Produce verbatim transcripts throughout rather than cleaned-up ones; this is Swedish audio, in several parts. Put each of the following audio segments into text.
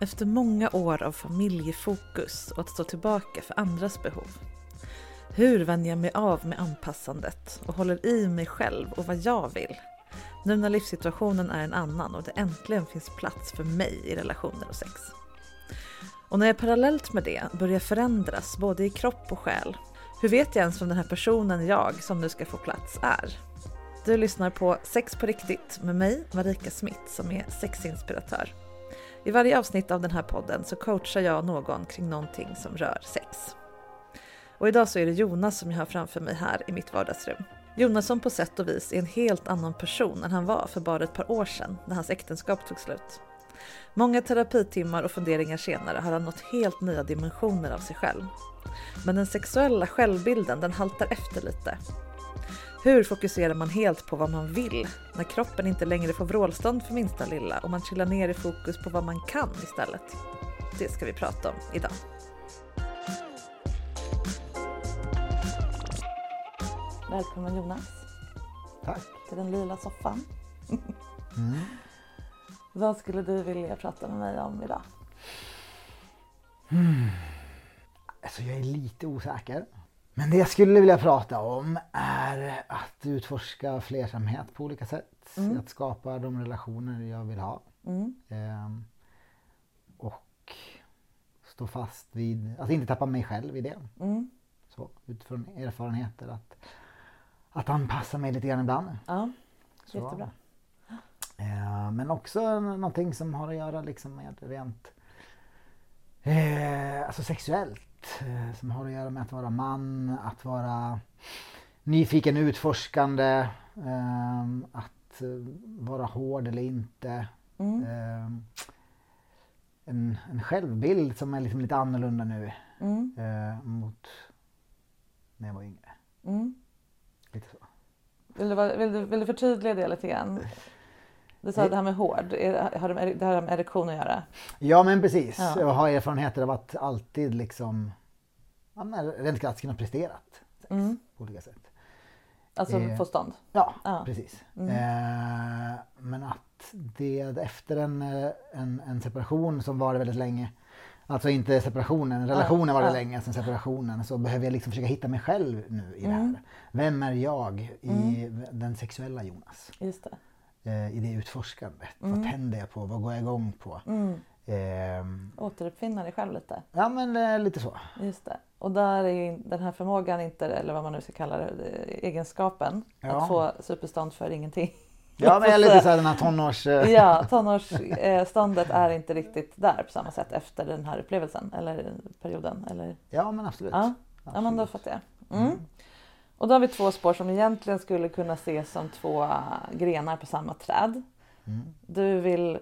Efter många år av familjefokus och att stå tillbaka för andras behov. Hur vänjer jag mig av med anpassandet och håller i mig själv och vad jag vill? Nu när livssituationen är en annan och det äntligen finns plats för mig i relationer och sex. Och när jag parallellt med det börjar förändras både i kropp och själ. Hur vet jag ens om den här personen jag som nu ska få plats är? Du lyssnar på Sex på riktigt med mig, Marika Smitt, som är sexinspiratör. I varje avsnitt av den här podden så coachar jag någon kring någonting som rör sex. Och idag så är det Jonas som jag har framför mig här i mitt vardagsrum. Jonas som på sätt och vis är en helt annan person än han var för bara ett par år sedan när hans äktenskap tog slut. Många terapitimmar och funderingar senare har han nått helt nya dimensioner av sig själv. Men den sexuella självbilden, den haltar efter lite. Hur fokuserar man helt på vad man vill när kroppen inte längre får vrålstånd för minsta lilla och man chillar ner i fokus på vad man kan istället? Det ska vi prata om idag. Välkommen Jonas. Tack. Till den lila soffan. Mm. Vad skulle du vilja prata med mig om idag? Mm. Alltså jag är lite osäker. Men det jag skulle vilja prata om är att utforska flersamhet på olika sätt. Mm. Att skapa de relationer jag vill ha. Mm. Ehm, och stå fast vid, att inte tappa mig själv i det. Mm. Så, utifrån erfarenheter att, att anpassa mig lite grann ibland. Ja, jättebra. Ehm, men också någonting som har att göra liksom med rent eh, alltså sexuellt. Som har att göra med att vara man, att vara nyfiken, utforskande, att vara hård eller inte. Mm. En, en självbild som är liksom lite annorlunda nu mm. mot när jag var yngre. Mm. Lite så. Vill du, vill du, vill du förtydliga det lite grann? Du sa det här med hård, har det här med erektion att göra? Ja men precis, ja. Jag har erfarenheter av att alltid liksom, rent krasst kunna presterat sex mm. på olika sätt. Alltså eh, få stånd? Ja, ja. Precis. Mm. Eh, men att det efter en, en, en separation som var det väldigt länge, alltså inte separationen, relationen ja. var det ja. länge sedan separationen, så behöver jag liksom försöka hitta mig själv nu i mm. det här. Vem är jag i mm. den sexuella Jonas? Just det. I det utforskandet. Mm. Vad tänder jag på? Vad går jag igång på? Mm. Ehm. Återuppfinna dig själv lite. Ja, men eh, lite så. Just det. Och där är ju den här förmågan inte, eller vad man nu ska kalla det, egenskapen. Ja. Att få superstånd för ingenting. Ja, men jag lite så här den här tonårs... ja, tonårsståndet är inte riktigt där på samma sätt efter den här upplevelsen, eller perioden. Eller... Ja, men absolut. Ja, absolut. Ja men då fattar jag. Mm. Mm. Och då har vi två spår som egentligen skulle kunna ses som två grenar på samma träd. Mm. Du vill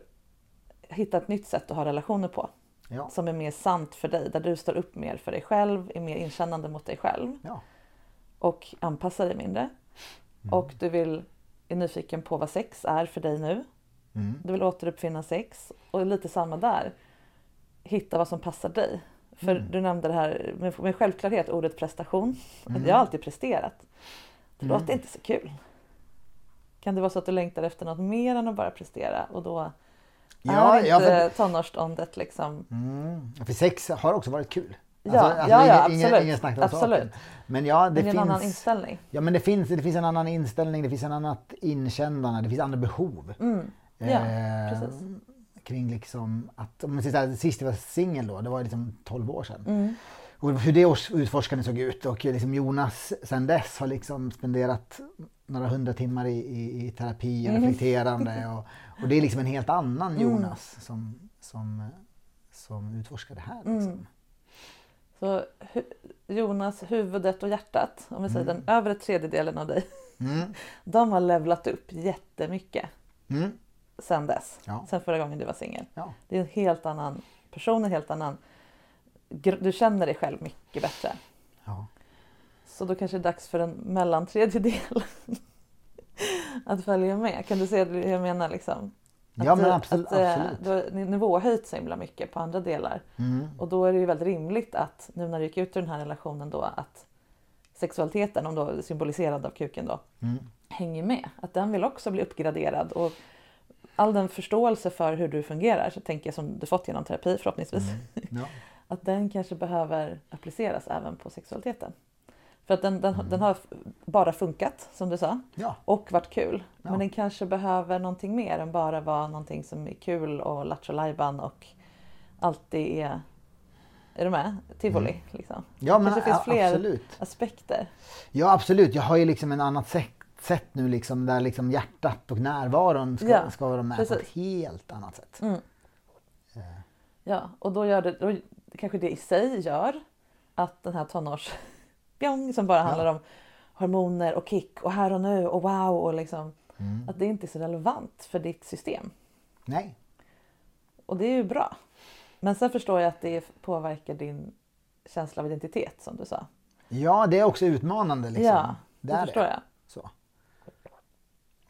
hitta ett nytt sätt att ha relationer på. Ja. Som är mer sant för dig. Där du står upp mer för dig själv. Är mer inkännande mot dig själv. Ja. Och anpassar dig mindre. Mm. Och du vill, är nyfiken på vad sex är för dig nu. Mm. Du vill återuppfinna sex. Och lite samma där. Hitta vad som passar dig. För mm. du nämnde det här med självklarhet, ordet prestation. Mm. Jag har alltid presterat. Det mm. låter inte så kul. Kan det vara så att du längtar efter något mer än att bara prestera? Och då ja, är inte ja, för... tonårsståndet liksom... Mm. För sex har också varit kul. Ja, alltså, alltså, ja, ja ingen, absolut. Ingen snack om absolut. Men ja, det, det finns en annan inställning. Ja, men det finns, det finns en annan inställning. Det finns en annat inkännande. Det finns andra behov. Mm. Ja, eh... precis. Kring liksom att, om man säger så här, sist jag var singel då, det var liksom tolv år sedan. Mm. Och hur det års utforskande såg ut och liksom Jonas sen dess har liksom spenderat några hundra timmar i, i, i terapi och reflekterande. Och, och det är liksom en helt annan Jonas mm. som, som, som utforskar det här. Liksom. Mm. Så hu- Jonas, huvudet och hjärtat, om vi säger mm. den övre tredjedelen av dig, mm. de har levlat upp jättemycket. Mm. Sen dess. Ja. Sen förra gången du var singel. Ja. Det är en helt annan person, en helt annan du känner dig själv mycket bättre. Ja. Så då kanske det är dags för en mellantredjedel att följa med. Kan du se hur jag menar liksom? Att ja, men absolut. Du, att, absolut. Du har nivåhöjt så himla mycket på andra delar. Mm. Och då är det ju väldigt rimligt att nu när du gick ut ur den här relationen då, att sexualiteten, om då symboliserad av kuken då, mm. hänger med. Att den vill också bli uppgraderad. Och all den förståelse för hur du fungerar, så tänker jag, som du fått genom terapi förhoppningsvis. Mm. Ja. Att den kanske behöver appliceras även på sexualiteten. För att den, den, mm. den har bara funkat, som du sa. Ja. Och varit kul. Ja. Men den kanske behöver någonting mer än bara vara någonting som är kul och latcholajban och alltid är... Är du med? Tivoli, mm. liksom. Ja, men det finns fler absolut. Aspekter. Ja, absolut. Jag har ju liksom en annat sätt, sätt nu liksom, där liksom hjärtat och närvaron ska, ja, ska vara med precis. På ett helt annat sätt. Mm. Eh. Ja, och då gör det... Då, kanske det i sig gör att den här tonårs... som bara handlar ja. Om hormoner och kick och här och nu och wow och liksom mm. att det inte är så relevant för ditt system. Nej. Och det är ju bra. Men sen förstår jag att det påverkar din känsla av identitet, som du sa. Ja, det är också utmanande liksom. Ja, det där förstår jag. Så.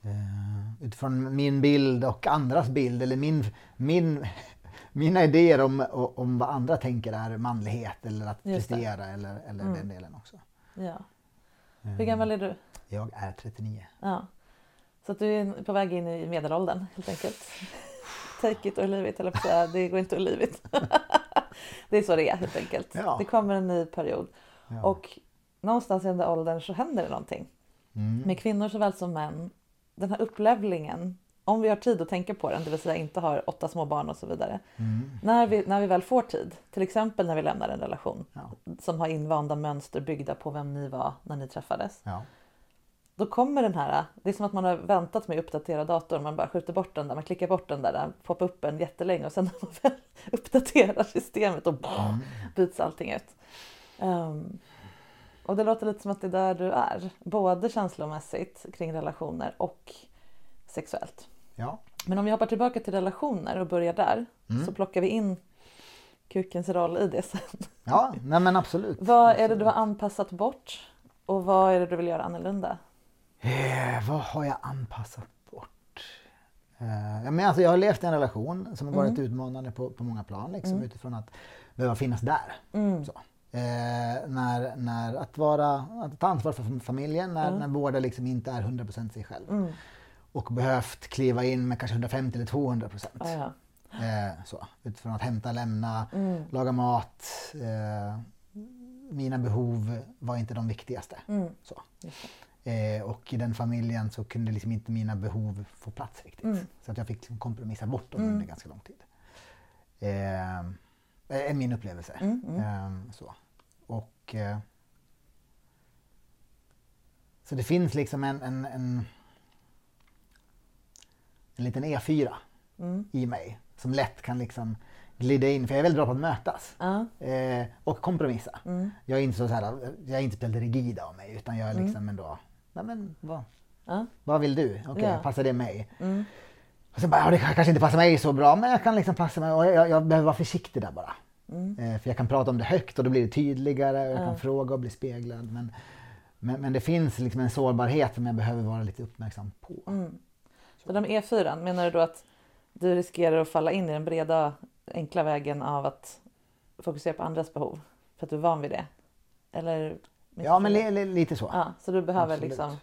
Uh, utifrån min bild och andras bild, eller min min mina idéer om, om vad andra tänker är manlighet eller att prestera eller, eller mm. den delen också. Ja. Hur gammal är du? Jag är trettionio. Ja. Så att du är på väg in i medelåldern helt enkelt. Take it or leave it, eller säga, det går inte att leave it. Det är så det är helt enkelt. Ja. Det kommer en ny period. Ja. Och någonstans i den där åldern så händer det någonting. Mm. Med kvinnor såväl som män. Den här upplevlingen. Om vi har tid att tänka på den, det vill säga inte har åtta små barn och så vidare. Mm. När, vi, när vi väl får tid, till exempel när vi lämnar en relation ja. Som har invanda mönster byggda på vem ni var när ni träffades. Ja. Då kommer den här, det är som att man har väntat med att uppdatera datorn. Man bara skjuter bort den där, man klickar bort den där, den poppar upp en jättelänge och sen när man väl uppdaterar systemet och boom, byts allting ut. Um, och det låter lite som att det är där du är. Både känslomässigt kring relationer och sexuellt. Ja. Men om vi hoppar tillbaka till relationer och börjar där mm. så plockar vi in kukens roll i det sen. Ja, nej men absolut. Vad absolut. Är det du har anpassat bort och vad är det du vill göra annorlunda? Eh, vad har jag anpassat bort? Eh, men alltså jag har levt i en relation som har varit mm. utmanande på, på många plan liksom, mm. utifrån att behöva finnas där. Mm. Så. Eh, när, när att, vara, att ta ansvar för familjen när, mm. när båda liksom inte är hundra procent sig själv. Mm. Och behövt kliva in med kanske hundrafemtio eller tvåhundra procent. Ah, ja. eh, så, utifrån att hämta, lämna, mm. laga mat. Eh, mina behov var inte de viktigaste. Mm. Så. Eh, och i den familjen så kunde liksom inte mina behov få plats riktigt. Mm. Så att jag fick liksom kompromissa bort dem mm. under ganska lång tid. Eh, är min upplevelse. Mm, mm. Eh, så. Och, eh, så det finns liksom en... en, en en liten E fyra mm. i mig som lätt kan liksom glida in, för jag är väldigt bra på att mötas uh. eh, och kompromissa. Mm. Jag är inte så, så här, jag är inte väldigt rigid av mig, utan jag är liksom mm. ändå, nej men vad, uh. vad vill du? Okej, okay, yeah. passar det mig? Mm. Och sen bara, ja, det kanske inte passar mig så bra, men jag kan liksom passa mig och jag, jag behöver vara försiktig där bara. Mm. Eh, för jag kan prata om det högt och då blir det tydligare och jag uh. kan fråga och bli speglad. Men, men, men det finns liksom en sårbarhet som jag behöver vara lite uppmärksam på. Mm. Så de E fyra, menar du då att du riskerar att falla in i den breda, enkla vägen av att fokusera på andras behov? För att du är van vid det? Eller, ja, men li- li- lite så. Ja, så du behöver liksom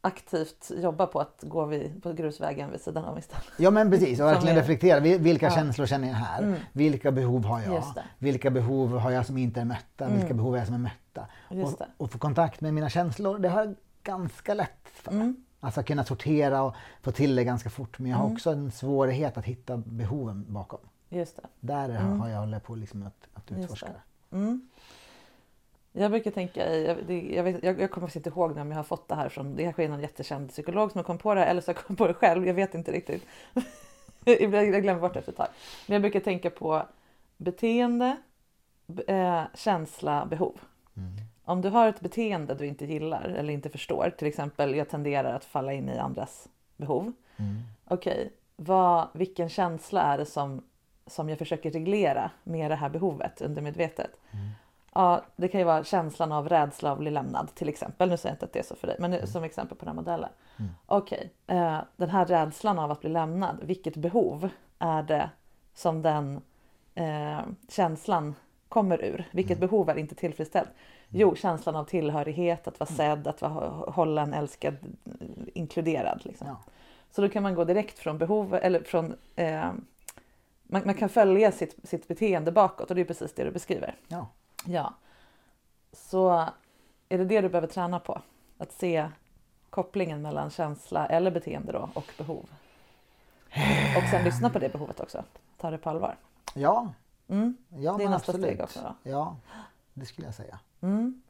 aktivt jobba på att gå vid, på grusvägen vid sidan om istället? Ja, men precis. Och verkligen är... reflektera. Vilka ja. Känslor känner jag här? Mm. Vilka behov har jag? Vilka behov har jag som inte är mötta? Mm. Vilka behov är jag som är mötta? Just det. Och, och få kontakt med mina känslor, det har jag ganska lätt för. Mm. Alltså kunna sortera och få till det ganska fort. Men jag har mm. också en svårighet att hitta behoven bakom. Just det. Där mm. har jag hållit på liksom att, att utforska det. Mm. Jag brukar tänka, jag, det, jag, vet, jag, jag kommer inte ihåg när jag har fått det här från, det kanske är någon jättekänd psykolog som har kommit på det här, eller så har jag kommit på det själv, jag vet inte riktigt. jag glömmer bort det efter ett tag. Men jag brukar tänka på beteende, eh, känsla, behov. Mm. Om du har ett beteende du inte gillar eller inte förstår, till exempel jag tenderar att falla in i andras behov. Mm. Okej, vad, vilken känsla är det som som jag försöker reglera med det här behovet undermedvetet. Mm. Ja, det kan ju vara känslan av rädsla att bli lämnad till exempel. Nu säger jag inte att det är så för dig, men nu, som exempel på den här modellen. Mm. Okej, okay. eh, den här rädslan av att bli lämnad, vilket behov är det som den eh, känslan kommer ur? Vilket mm. behov är inte tillfredsställt? Jo, känslan av tillhörighet, att vara sedd, att vara hållen, älskad, inkluderad. Liksom. Ja. Så då kan man gå direkt från behov, eller från... Eh, man, man kan följa sitt, sitt beteende bakåt, och det är precis det du beskriver. Ja. Ja, så är det det du behöver träna på? Att se kopplingen mellan känsla eller beteende då, och behov. Och sen lyssna på det behovet också. Ta det på allvar. Ja, mm. ja det är nästa absolut. Steg också då. Ja, det skulle jag säga. Mm.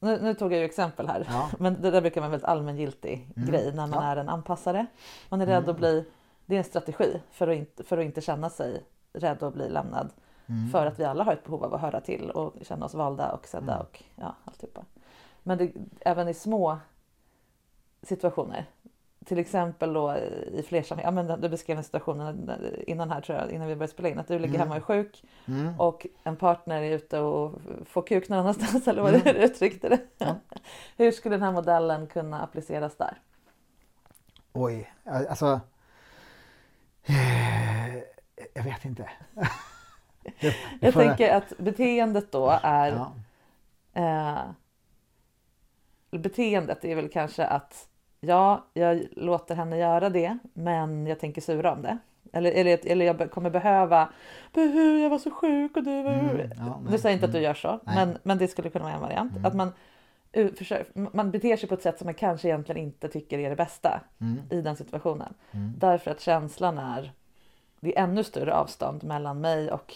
Nu, nu tog jag ju exempel här. Ja. Men det där brukar vara en väldigt allmängiltig mm. grej när man ja. Är en anpassare. Man är rädd mm. att bli, det är en strategi för att inte, för att inte känna sig rädd att bli lämnad. Mm. För att vi alla har ett behov av att höra till och känna oss valda och sedda mm. och ja, allt typ. Men det, även i små situationer, till exempel då i flersamhet, ja men du beskrev en situation innan här tror jag, innan vi började spela in, att du ligger mm. hemma och är sjuk mm. och en partner är ute och får kuk någon annanstans eller vad mm. du uttryckte det. Ja. Hur skulle den här modellen kunna appliceras där? Oj, alltså jag vet inte. Jag, jag tänker att beteendet då är ja. eh, beteendet är väl kanske att ja, jag låter henne göra det, men jag tänker sura om det. Eller, eller, eller jag kommer behöva behöva, jag var så sjuk och du var mm, ja, du säger inte mm, att du gör så, men, men det skulle kunna vara en variant. Mm. Att man, försöker, man beter sig på ett sätt som man kanske egentligen inte tycker är det bästa mm. i den situationen. Mm. Därför att känslan är det är ännu större avstånd mellan mig och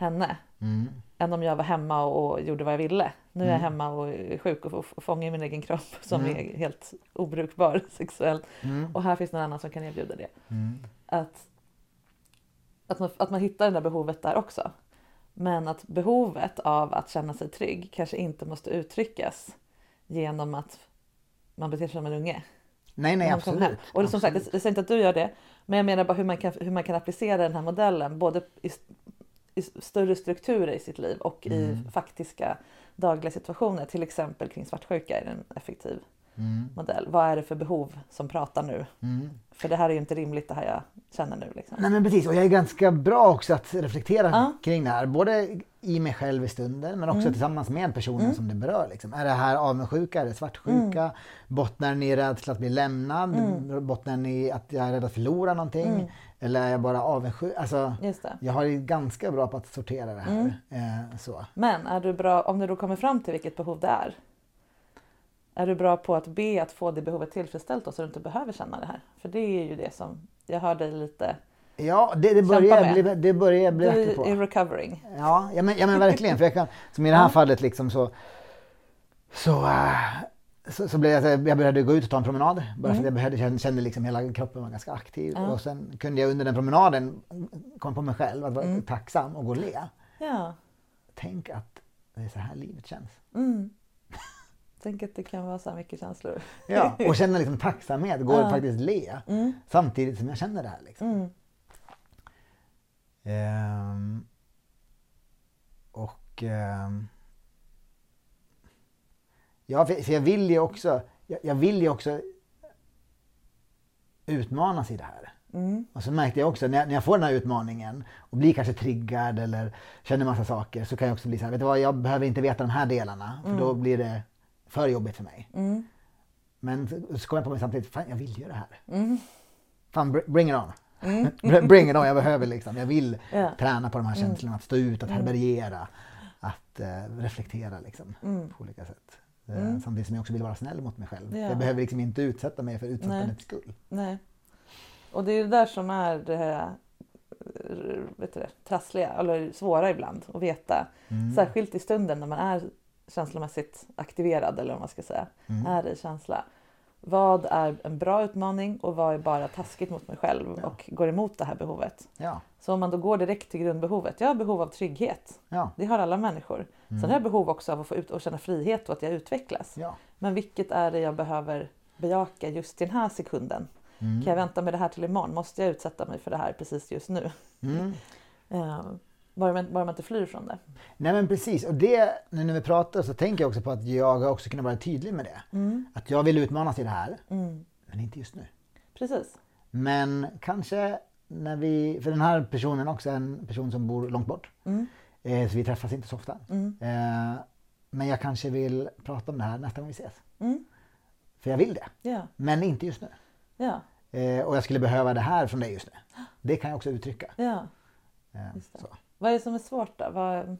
henne mm. än om jag var hemma och gjorde vad jag ville. Nu är mm. jag hemma och är sjuk och, och fångar min egen kropp som mm. är helt obrukbar sexuellt. Mm. Och här finns någon annan som kan erbjuda det. Mm. Att, att, man, att man hittar det där behovet där också. Men att behovet av att känna sig trygg kanske inte måste uttryckas genom att man beter sig som en unge. Nej, nej, absolut. Och det, som sagt, jag säger inte att du gör det, men jag menar bara hur man kan, hur man kan applicera den här modellen både i, i större strukturer i sitt liv och mm. i faktiska dagliga situationer, till exempel kring svartsjuka är en effektiv mm. modell. Vad är det för behov som pratar nu? Mm. För det här är ju inte rimligt det här jag känner nu. Liksom. Nej, men precis. Och jag är ganska bra också att reflektera ja. Kring det här, både i mig själv i stunden, men också mm. tillsammans med personen mm. som det berör. Liksom. Är det här avundsjuka? Är det svartsjuka? Mm. Bottnar ni i rädsla att bli lämnad? Mm. Bottnar ni att jag är rädd att förlora någonting? Mm. Eller är jag bara avundsjuk? Alltså, just det. Jag har ju ganska bra på att sortera det här. Mm. Eh, så. Men är du bra, om du då kommer fram till vilket behov det är, är du bra på att be att få det behovet tillfredsställt då, så du inte behöver känna det här? För det är ju det som jag hör dig lite... Ja, det, det börjar bli, det börjar bli bättre på. Du är recovering. Ja, ja, men, ja men verkligen. För jag kan, som i det här fallet liksom så, så, så, så blev jag, jag började gå ut och ta en promenad. Bara mm. för att jag behövde, kände, kände liksom hela kroppen var ganska aktiv. Mm. Och sen kunde jag under den promenaden komma på mig själv att vara mm. tacksam och gå och le. Ja. Tänk att det är så här livet känns. Mm. Tänk att det kan vara så här mycket känslor. Ja, och känna liksom tacksamhet. Gå och mm. faktiskt le. Mm. Samtidigt som jag känner det här liksom. Mm. Um, och um, ja, för, för jag vill ju också jag, jag vill ju också utmanas i det här mm. och så märkte jag också när jag, när jag får den här utmaningen och blir kanske triggad eller känner massa saker, så kan jag också bli så här, vet du vad, jag behöver inte veta de här delarna för mm. då blir det för jobbigt för mig mm. men så, så kommer jag på mig samtidigt, fan jag vill ju det här mm. fan bring it on. Mm. Bring it on, jag behöver liksom. Jag vill yeah. träna på de här känslorna, att stå ut, att härbärgera, att uh, reflektera liksom, mm. på olika sätt. Mm. Samtidigt som jag också vill vara snäll mot mig själv. Yeah. Jag behöver liksom inte utsätta mig för utsattandets skull. Nej. Och det är det där som är det här, vet du det, trassliga eller svåra ibland att veta. Mm. Särskilt i stunden när man är känslomässigt aktiverad, eller vad man ska säga, mm. är i känsla. Vad är en bra utmaning och vad är bara taskigt mot mig själv och ja. Går emot det här behovet? Ja. Så om man då går direkt till grundbehovet. Jag har behov av trygghet. Ja. Det har alla människor. Mm. Sen har jag behov också av att få ut och känna frihet och att jag utvecklas. Ja. Men vilket är det jag behöver bejaka just i den här sekunden? Mm. Kan jag vänta med det här till imorgon? Måste jag utsätta mig för det här precis just nu? Mm. Bara man, bara man inte flyr från det. Nej men precis. Och det, nu när vi pratar så tänker jag också på att jag har också kunnat vara tydlig med det. Mm. Att jag vill utmanas i det här. Mm. Men inte just nu. Precis. Men kanske när vi, för den här personen också är en person som bor långt bort. Mm. Eh, så vi träffas inte så ofta. Mm. Eh, men jag kanske vill prata om det här nästa gång vi ses. Mm. För jag vill det. Yeah. Men inte just nu. Yeah. Eh, och jag skulle behöva det här från dig just nu. Det kan jag också uttrycka. Yeah. Eh, så. Vad är det som är svårt då? Vad...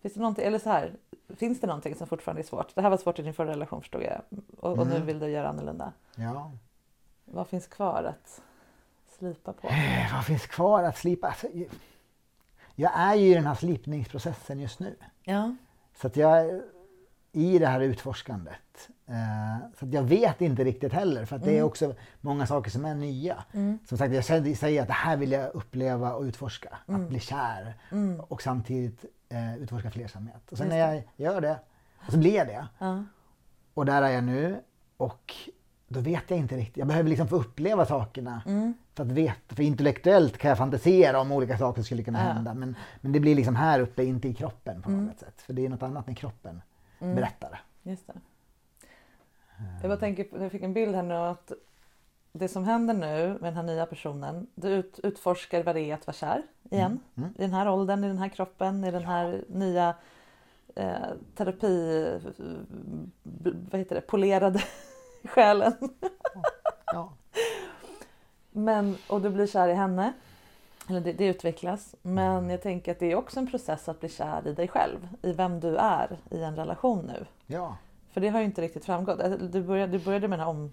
Finns det någonting, eller så här, finns det någonting som fortfarande är svårt? Det här var svårt i din förra relation förstod jag. Och, och mm. nu vill du göra annorlunda. Ja. Vad finns kvar att slipa på? Eh, vad finns kvar att slipa? Alltså, jag är ju i den här slipningsprocessen just nu. Ja. Så att jag är i det här utforskandet. Eh, så att jag vet inte riktigt heller. För att mm. det är också många saker som är nya. Mm. Som sagt, jag säger att det här vill jag uppleva och utforska. Mm. Att bli kär. Mm. Och samtidigt eh, utforska flersamhet. Och sen när jag gör det, och så blir jag det. Ja. Och där är jag nu. Och då vet jag inte riktigt. Jag behöver liksom få uppleva sakerna. Mm. För att veta. För intellektuellt kan jag fantisera om olika saker som skulle kunna ja. hända. Men, men det blir liksom här uppe, inte i kroppen på något mm. sätt. För det är något annat än kroppen mm. berättar. Just det. Jag bara tänker, jag fick en bild här nu att det som händer nu med den här nya personen, du ut, utforskar vad det är att vara kär igen. Mm. Mm. I den här åldern, i den här kroppen, i den här ja. nya eh, terapi, vad heter det, polerade själen. Ja. Ja. Men, och du blir kär i henne, eller det, det utvecklas, men jag tänker att det är också en process att bli kär i dig själv, i vem du är i en relation nu. Ja. För det har ju inte riktigt framgått. Du började, du började med den här om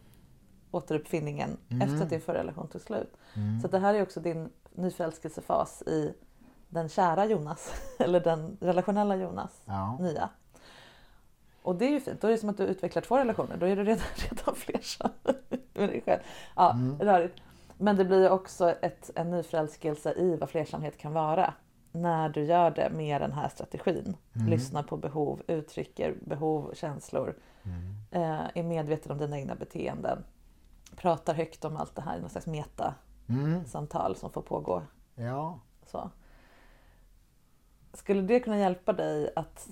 återuppfinningen mm. efter att din förra relation tog slut. Mm. Så det här är också din nyförälskelsefas i den kära Jonas. Eller den relationella Jonas. Ja. Nya. Och det är ju fint. Då är det som att du utvecklar två relationer. Då är du redan, redan fler så. Med dig själv. Ja, mm. rörigt. Men det blir också ett, en nyförälskelse i vad flersamhet kan vara. När du gör det med den här strategin. Mm. Lyssnar på behov, uttrycker behov, känslor. Mm. Eh, är medveten om dina egna beteenden. Pratar högt om allt det här i någon slags metasamtal mm. som får pågå. Ja. Så. Skulle det kunna hjälpa dig att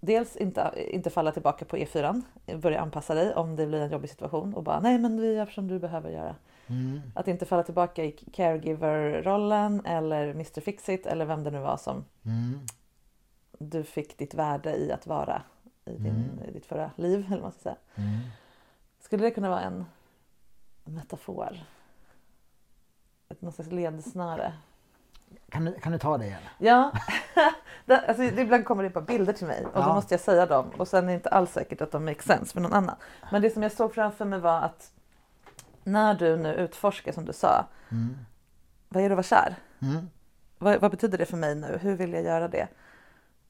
dels inte, inte falla tillbaka på E fyran. Börja anpassa dig om det blir en jobbig situation. Och bara, nej men det är som du behöver göra. Mm. Att inte falla tillbaka i caregiver-rollen eller mister Fixit eller vem det nu var som mm. du fick ditt värde i att vara i, din, mm. i ditt förra liv. Eller vad man ska säga. Mm. Skulle det kunna vara en metafor? Ett någon slags ledsnöre? Kan du, kan du ta det igen? Ja, alltså, ibland kommer det bara bilder till mig och ja. då måste jag säga dem. Och sen är det inte alls säkert att de make sense för någon annan. Men det som jag såg framför mig var att när du nu utforskar som du sa, mm. vad är det att vara kär? Mm. Vad, vad betyder det för mig nu? Hur vill jag göra det?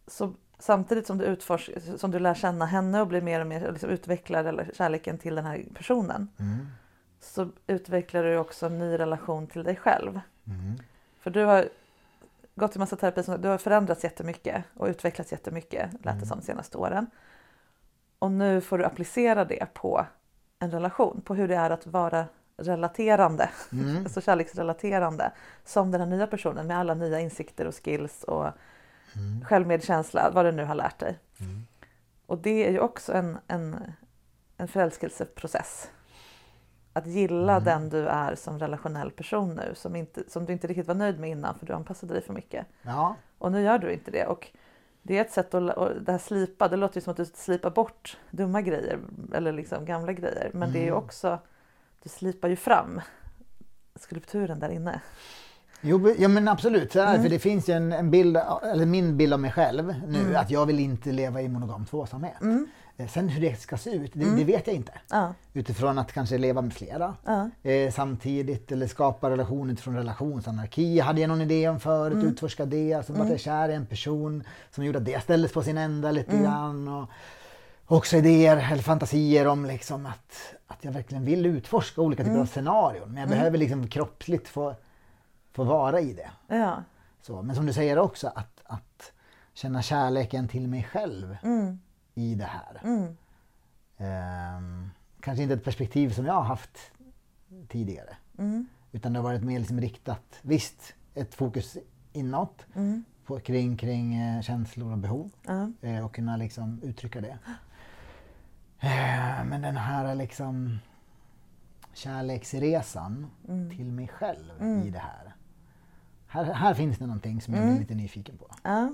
Så samtidigt som du, utforskar, som du lär känna henne och blir mer och mer liksom utvecklar kärleken till den här personen mm. så utvecklar du också en ny relation till dig själv. Mm. För du har gått i massa terapi, som, du har förändrats jättemycket och utvecklats jättemycket, lät det mm. som de senaste åren. Och nu får du applicera det på en relation, på hur det är att vara relaterande, mm. alltså kärleksrelaterande, som den här nya personen med alla nya insikter och skills och mm. självmedkänsla, vad du nu har lärt dig. Mm. Och det är ju också en, en, en förälskelseprocess. Att gilla mm. den du är som relationell person nu, som, inte, som du inte riktigt var nöjd med innan för du anpassade dig för mycket. Ja. Och nu gör du inte det. Och det är ett sätt att, och det här slipa, det låter ju som att du slipar bort dumma grejer eller liksom gamla grejer. Men mm. det är ju också, du slipar ju fram skulpturen där inne. Jo, ja men absolut, så här, mm. för det finns ju en, en bild, eller min bild av mig själv nu, mm. att jag vill inte leva i monogam tvåsamhet. Mm. Sen hur det ska se ut, det, mm. det vet jag inte. Ja. Utifrån att kanske leva med flera ja. eh, samtidigt eller skapa relation utifrån relationsanarki. Hade jag någon idé om förut, mm. utforska det, alltså mm. att jag är kär i en person som gjorde att det ställdes på sin ända lite mm. grann. Och också idéer eller fantasier om liksom att, att jag verkligen vill utforska olika typer mm. av scenarion. Men jag mm. behöver liksom kroppsligt få, få vara i det. Ja. Så, men som du säger också, att, att känna kärleken till mig själv. Mm. I det här. Mm. Um, kanske inte ett perspektiv som jag har haft tidigare. Mm. Utan det har varit mer liksom riktat, visst, ett fokus inåt mm. på, kring, kring eh, känslor och behov mm. eh, och kunna liksom uttrycka det. Eh, men den här liksom kärleksresan mm. till mig själv mm. i det här. Här, här finns det någonting som jag är mm. lite nyfiken på. Ja.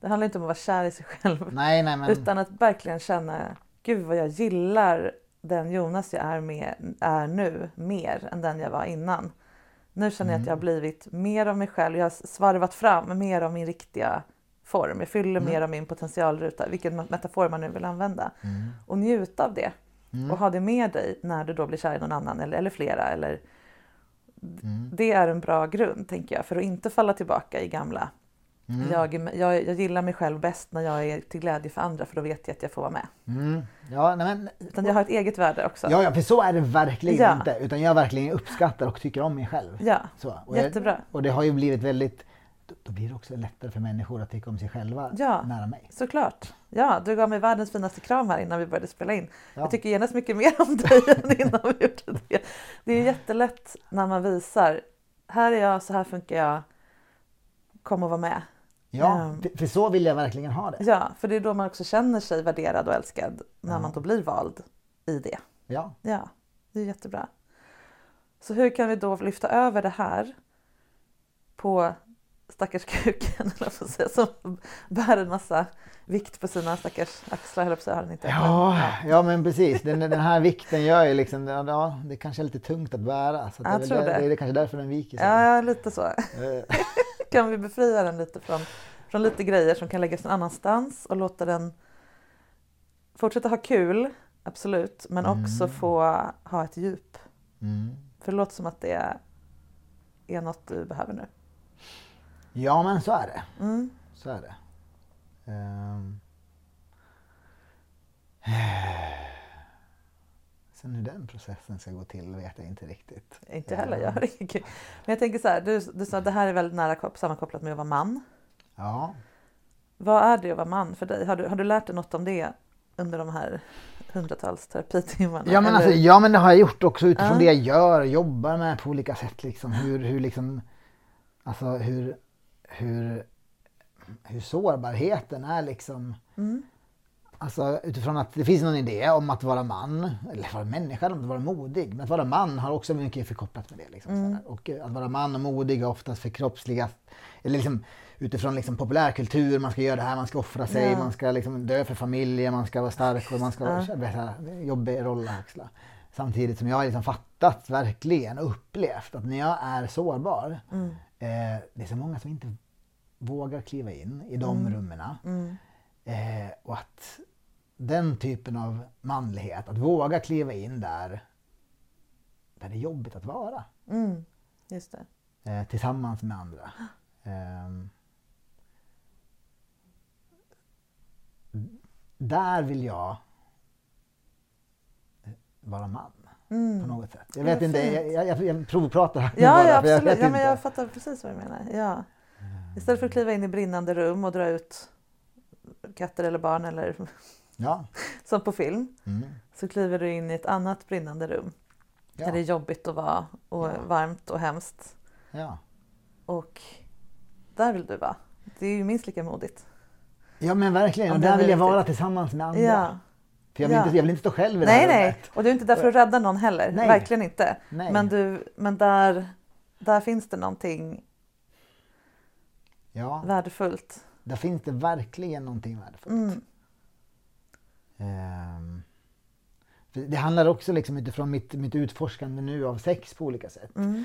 Det handlar inte om att vara kär i sig själv. Nej, nej, men... Utan att verkligen känna, gud vad jag gillar den Jonas jag är, med, är nu mer än den jag var innan. Nu känner jag mm. att jag har blivit mer av mig själv. Jag har svarvat fram mer av min riktiga form. Jag fyller mm. mer av min potentialruta, vilken metafor man nu vill använda. Mm. Och njuta av det. Mm. Och ha det med dig när du då blir kär i någon annan eller, eller flera. Eller... Mm. Det är en bra grund, tänker jag, för att inte falla tillbaka i gamla. Mm. Jag, jag, jag gillar mig själv bäst när jag är till glädje för andra, för då vet jag att jag får vara med. Mm. Ja, nej, men, utan jag har ett eget värde också. Ja, ja, för så är det verkligen ja. inte. Utan jag verkligen uppskattar och tycker om mig själv. Ja, så. Och jättebra. Jag, och det har ju blivit väldigt... Då blir det också lättare för människor att tycka om sig själva ja, nära mig. Ja, såklart. Ja, du gav mig världens finaste kram här innan vi började spela in. Ja. Jag tycker genast mycket mer om dig än innan vi gjorde det. Det är ju jättelätt när man visar, här är jag, så här funkar jag, kom och var med. Ja, um, för så vill jag verkligen ha det. Ja, för det är då man också känner sig värderad och älskad, när mm. man då blir vald i det. Ja. Ja, det är jättebra. Så hur kan vi då lyfta över det här på... stackars kuken, eller får säga, som bär en massa vikt på sina stackars axlar, eller så har den inte. Ja, ja, men precis. Den, den här vikten gör ju liksom, ja, det kanske är lite tungt att bära. Så att jag det, tror det. Det är kanske därför den viker sig. Ja, lite så. Kan vi befria den lite från, från lite grejer som kan läggas någon annanstans och låta den fortsätta ha kul, absolut, men också mm. få ha ett djup. Mm. För det låter som att det är något du behöver nu. Ja, men så är det. Mm. Så är det. Um. Sen hur den processen ska gå till vet jag inte riktigt. Inte heller, jag har ingen kul. Men jag tänker så här, du, du sa att det här är väldigt nära sammankopplat med att vara man. Ja. Vad är det att vara man för dig? Har du, har du lärt dig något om det under de här hundratals terapitimmarna? Ja, men, alltså, ja, men det har jag gjort också utifrån uh. det jag gör och jobbar med på olika sätt. Liksom. Hur, hur liksom... Alltså hur, hur, hur sårbarheten är liksom, mm. alltså utifrån att det finns någon idé om att vara man, eller vara människa, om att vara modig. Men att vara man har också mycket förkopplat med det. Liksom, mm. så och att vara man och modig är oftast förkroppsligat, eller liksom, utifrån liksom, populärkultur, man ska göra det här, man ska offra sig, yeah. man ska liksom, dö för familjen, man ska vara stark och man ska vara mm. jobbig roll att axla. Samtidigt som jag har liksom fattat verkligen och upplevt att när jag är sårbar, mm. Eh, det är så många som inte vågar kliva in i de mm. rummena. Mm. Eh, och att den typen av manlighet, att våga kliva in där, där det är jobbigt att vara. Mm. Just det. Eh, tillsammans med andra. Eh, där vill jag vara man. Mm. På något sätt. Jag vet inte, jag, jag, jag provpratar. Ja, ja, absolut. Jag, ja, men jag fattar precis vad du menar. Ja. Istället för att kliva in i brinnande rum och dra ut katter eller barn eller ja. som på film, mm. så kliver du in i ett annat brinnande rum. Ja. Där det är jobbigt att vara och ja. varmt och hemskt. Ja. Och där vill du vara. Det är ju minst lika modigt. Ja, men verkligen. Och där vill jag vara tillsammans med andra. Ja. För jag vill, ja. inte, jag vill inte stå själv i det här nej, nej. Och du är inte där för att rädda någon heller. Nej. Verkligen inte. Nej. Men, du, men där, där finns det någonting ja. värdefullt. Där finns det verkligen någonting värdefullt. Mm. Um, det handlar också liksom utifrån mitt, mitt utforskande nu av sex på olika sätt. Mm.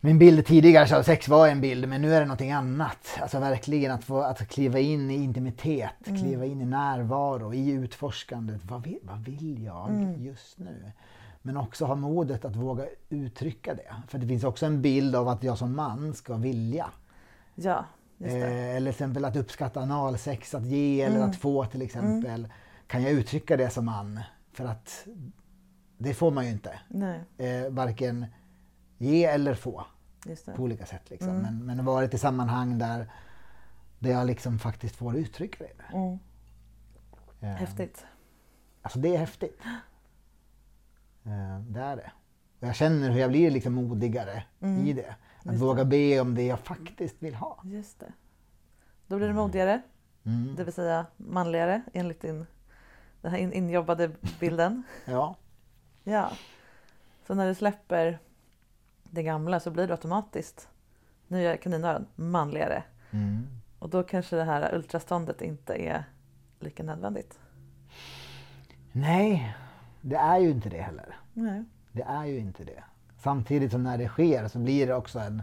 Min bild tidigare så sex var en bild, men nu är det någonting annat. Alltså verkligen att få att kliva in i intimitet, mm. kliva in i närvaro, i utforskandet. Vad vill, vad vill jag mm. just nu? Men också ha modet att våga uttrycka det. För det finns också en bild av att jag som man ska vilja. Ja, just det. Eh, eller till exempel att uppskatta analsex, att ge mm. eller att få till exempel. Mm. Kan jag uttrycka det som man? För att det får man ju inte. Nej. Eh, varken... Ge eller få. Just det. På olika sätt. Liksom. Mm. Men, men det har varit i sammanhang där, där jag liksom faktiskt får uttrycka det. Mm. Um, häftigt. Alltså det är häftigt. Det är det. Och jag känner hur jag blir liksom modigare mm. i det. Att just våga det. Be om det jag faktiskt vill ha. Just det. Då blir du modigare. Mm. Det vill säga manligare enligt din, den här in, injobbade bilden. Ja. Ja. Så när du släpper det gamla så blir du automatiskt, nu är kaninöron, manligare. Mm. Och då kanske det här ultraståndet inte är lika nödvändigt. Nej, det är ju inte det heller. Nej. Det är ju inte det. Samtidigt som när det sker så blir det också en,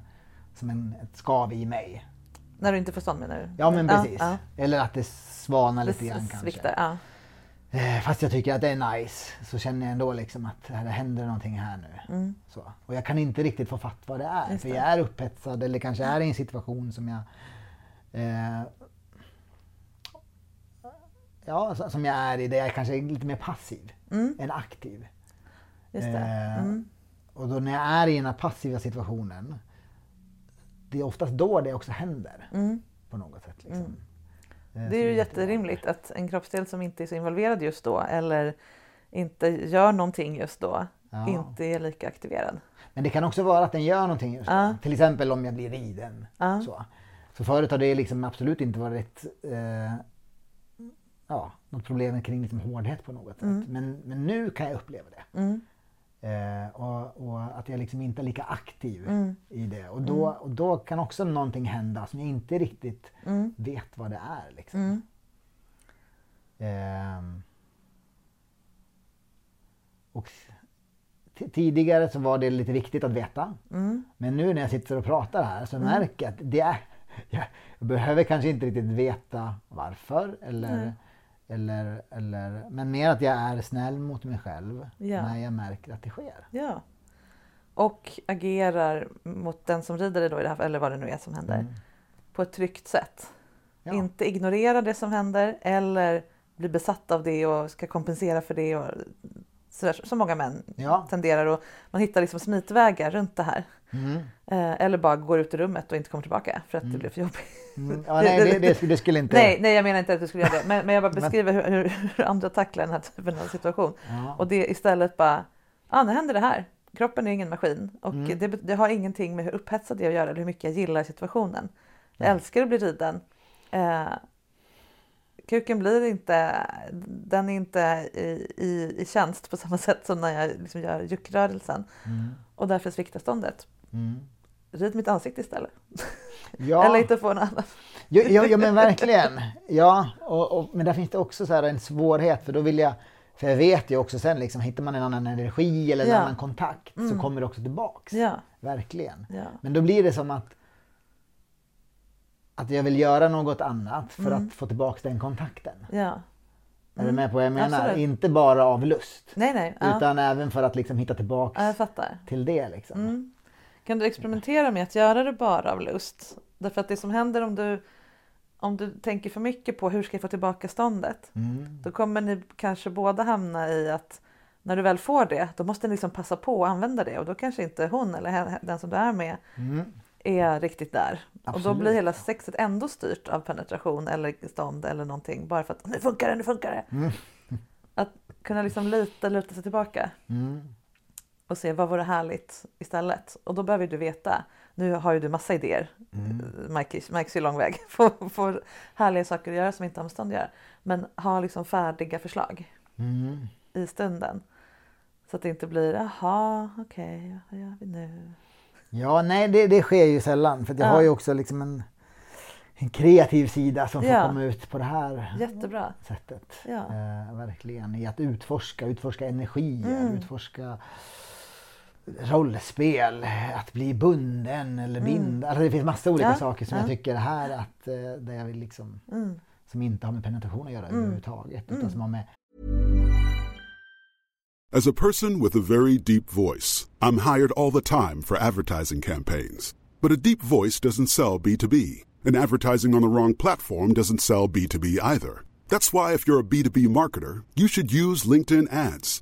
som en, ett skav i mig. När du inte får stånd menar du? Ja, men precis. Ja, ja. Eller att det svanar lite grann kanske. Sviktar, ja. Fast jag tycker att det är nice så känner jag ändå liksom att det händer någonting här nu. Mm. Så. Och jag kan inte riktigt få fatt vad det är. Just för jag är upphetsad eller kanske är i en situation som jag eh, ja, som jag är i där jag kanske är lite mer passiv mm. än aktiv. Just det. Mm. Eh, och då när jag är i den här passiva situationen, det är oftast då det också händer mm. på något sätt. Liksom. Mm. Det är ju jätterimligt att en kroppsdel som inte är så involverad just då eller inte gör någonting just då ja. Inte är lika aktiverad. Men det kan också vara att den gör någonting just ja. Då. Till exempel om jag blir riden. Ja. Så. Så förut har det liksom absolut inte varit eh, ja, något problem kring liksom hårdhet på något sätt. Mm. Men, men nu kan jag uppleva det. Mm. Eh, och, och att jag liksom inte är lika aktiv mm. i det. Och då, och då kan också någonting hända som jag inte riktigt mm. vet vad det är. Liksom. Mm. Eh, och t- tidigare så var det lite viktigt att veta. Mm. Men nu när jag sitter och pratar här så mm. märker jag att det är, jag behöver kanske inte riktigt veta varför. Eller... Mm. Eller, eller, men mer att jag är snäll mot mig själv ja. När jag märker att det sker. Ja. Och agerar mot den som rider då i det här, eller vad det nu är som händer, mm. på ett tryggt sätt. Ja. Inte ignorera det som händer eller bli besatt av det och ska kompensera för det. Och sådär, som många män ja. Tenderar. Och man hittar liksom smitvägar runt det här. Mm. Eh, eller bara går ut i rummet och inte kommer tillbaka för att mm. det blir för jobbigt. Mm. Ja, nej, det, det, det skulle inte... nej, nej, jag menar inte att du skulle göra det. Men, men jag bara beskriver men... hur, hur andra tacklar den här typen av situation. Ja. Och det istället bara, ah, nu händer det här. Kroppen är ingen maskin. Och mm. det, det har ingenting med hur upphetsad jag gör eller hur mycket jag gillar situationen. Jag mm. älskar att bli riden. Eh, kuken blir inte, den är inte i, i, i tjänst på samma sätt som när jag liksom gör juckrörelsen. Mm. Och därför sviktar ståndet. Mm. Rid mitt ansikte istället. Ja. Eller inte få någon annan. Jo, jo, jo, men verkligen. Ja, och, och, men där finns det också så här en svårighet. För då vill jag, för jag vet ju också sen liksom, hittar man en annan energi eller en ja. Annan kontakt mm. så kommer det också tillbaks. Ja. Verkligen. Ja. Men då blir det som att att jag vill göra något annat för mm. att få tillbaka den kontakten. Ja. Mm. Är du med på vad jag menar? Absolut. Inte bara av lust. Nej, nej. Ja. Utan även för att liksom hitta tillbaka ja, till det. Liksom. Mm. Kan du experimentera med att göra det bara av lust? Därför att det som händer om du, om du tänker för mycket på hur ska jag få tillbaka ståndet. Mm. Då kommer ni kanske båda hamna i att när du väl får det, då måste ni liksom passa på och använda det. Och då kanske inte hon eller den som du är med mm. är riktigt där. Absolut. Och då blir hela sexet ändå styrt av penetration eller stånd eller någonting. Bara för att nu funkar det, nu funkar det. Mm. Att kunna liksom lita, luta sig tillbaka. Mm. Och se vad vore härligt istället. Och då behöver du veta. Nu har ju du massa idéer. Mm. Märks ju lång väg. Får, får härliga saker att göra som inte har med stånd att göra. Men ha liksom färdiga förslag. Mm. I stunden. Så att det inte blir, jaha, okej, okay, vad gör vi nu? Ja, nej, det, det sker ju sällan. För jag ja. Har ju också liksom en, en kreativ sida som får ja. Komma ut på det här jättebra. Sättet. Ja. Eh, verkligen. I att utforska, utforska energier, mm. utforska rollspel, att bli bunden eller bind. Mm. Alltså det finns massa olika ja. Saker som ja. Jag tycker här att eh, där jag vill liksom, mm. som inte har med penetration att göra mm. överhuvudtaget. Utan mm. som har med... As a person with a very deep voice, I'm hired all the time for advertising campaigns. But a deep voice doesn't sell B two B, and advertising on the wrong platform doesn't sell B two B either. That's why if you're a B two B marketer, you should use LinkedIn ads.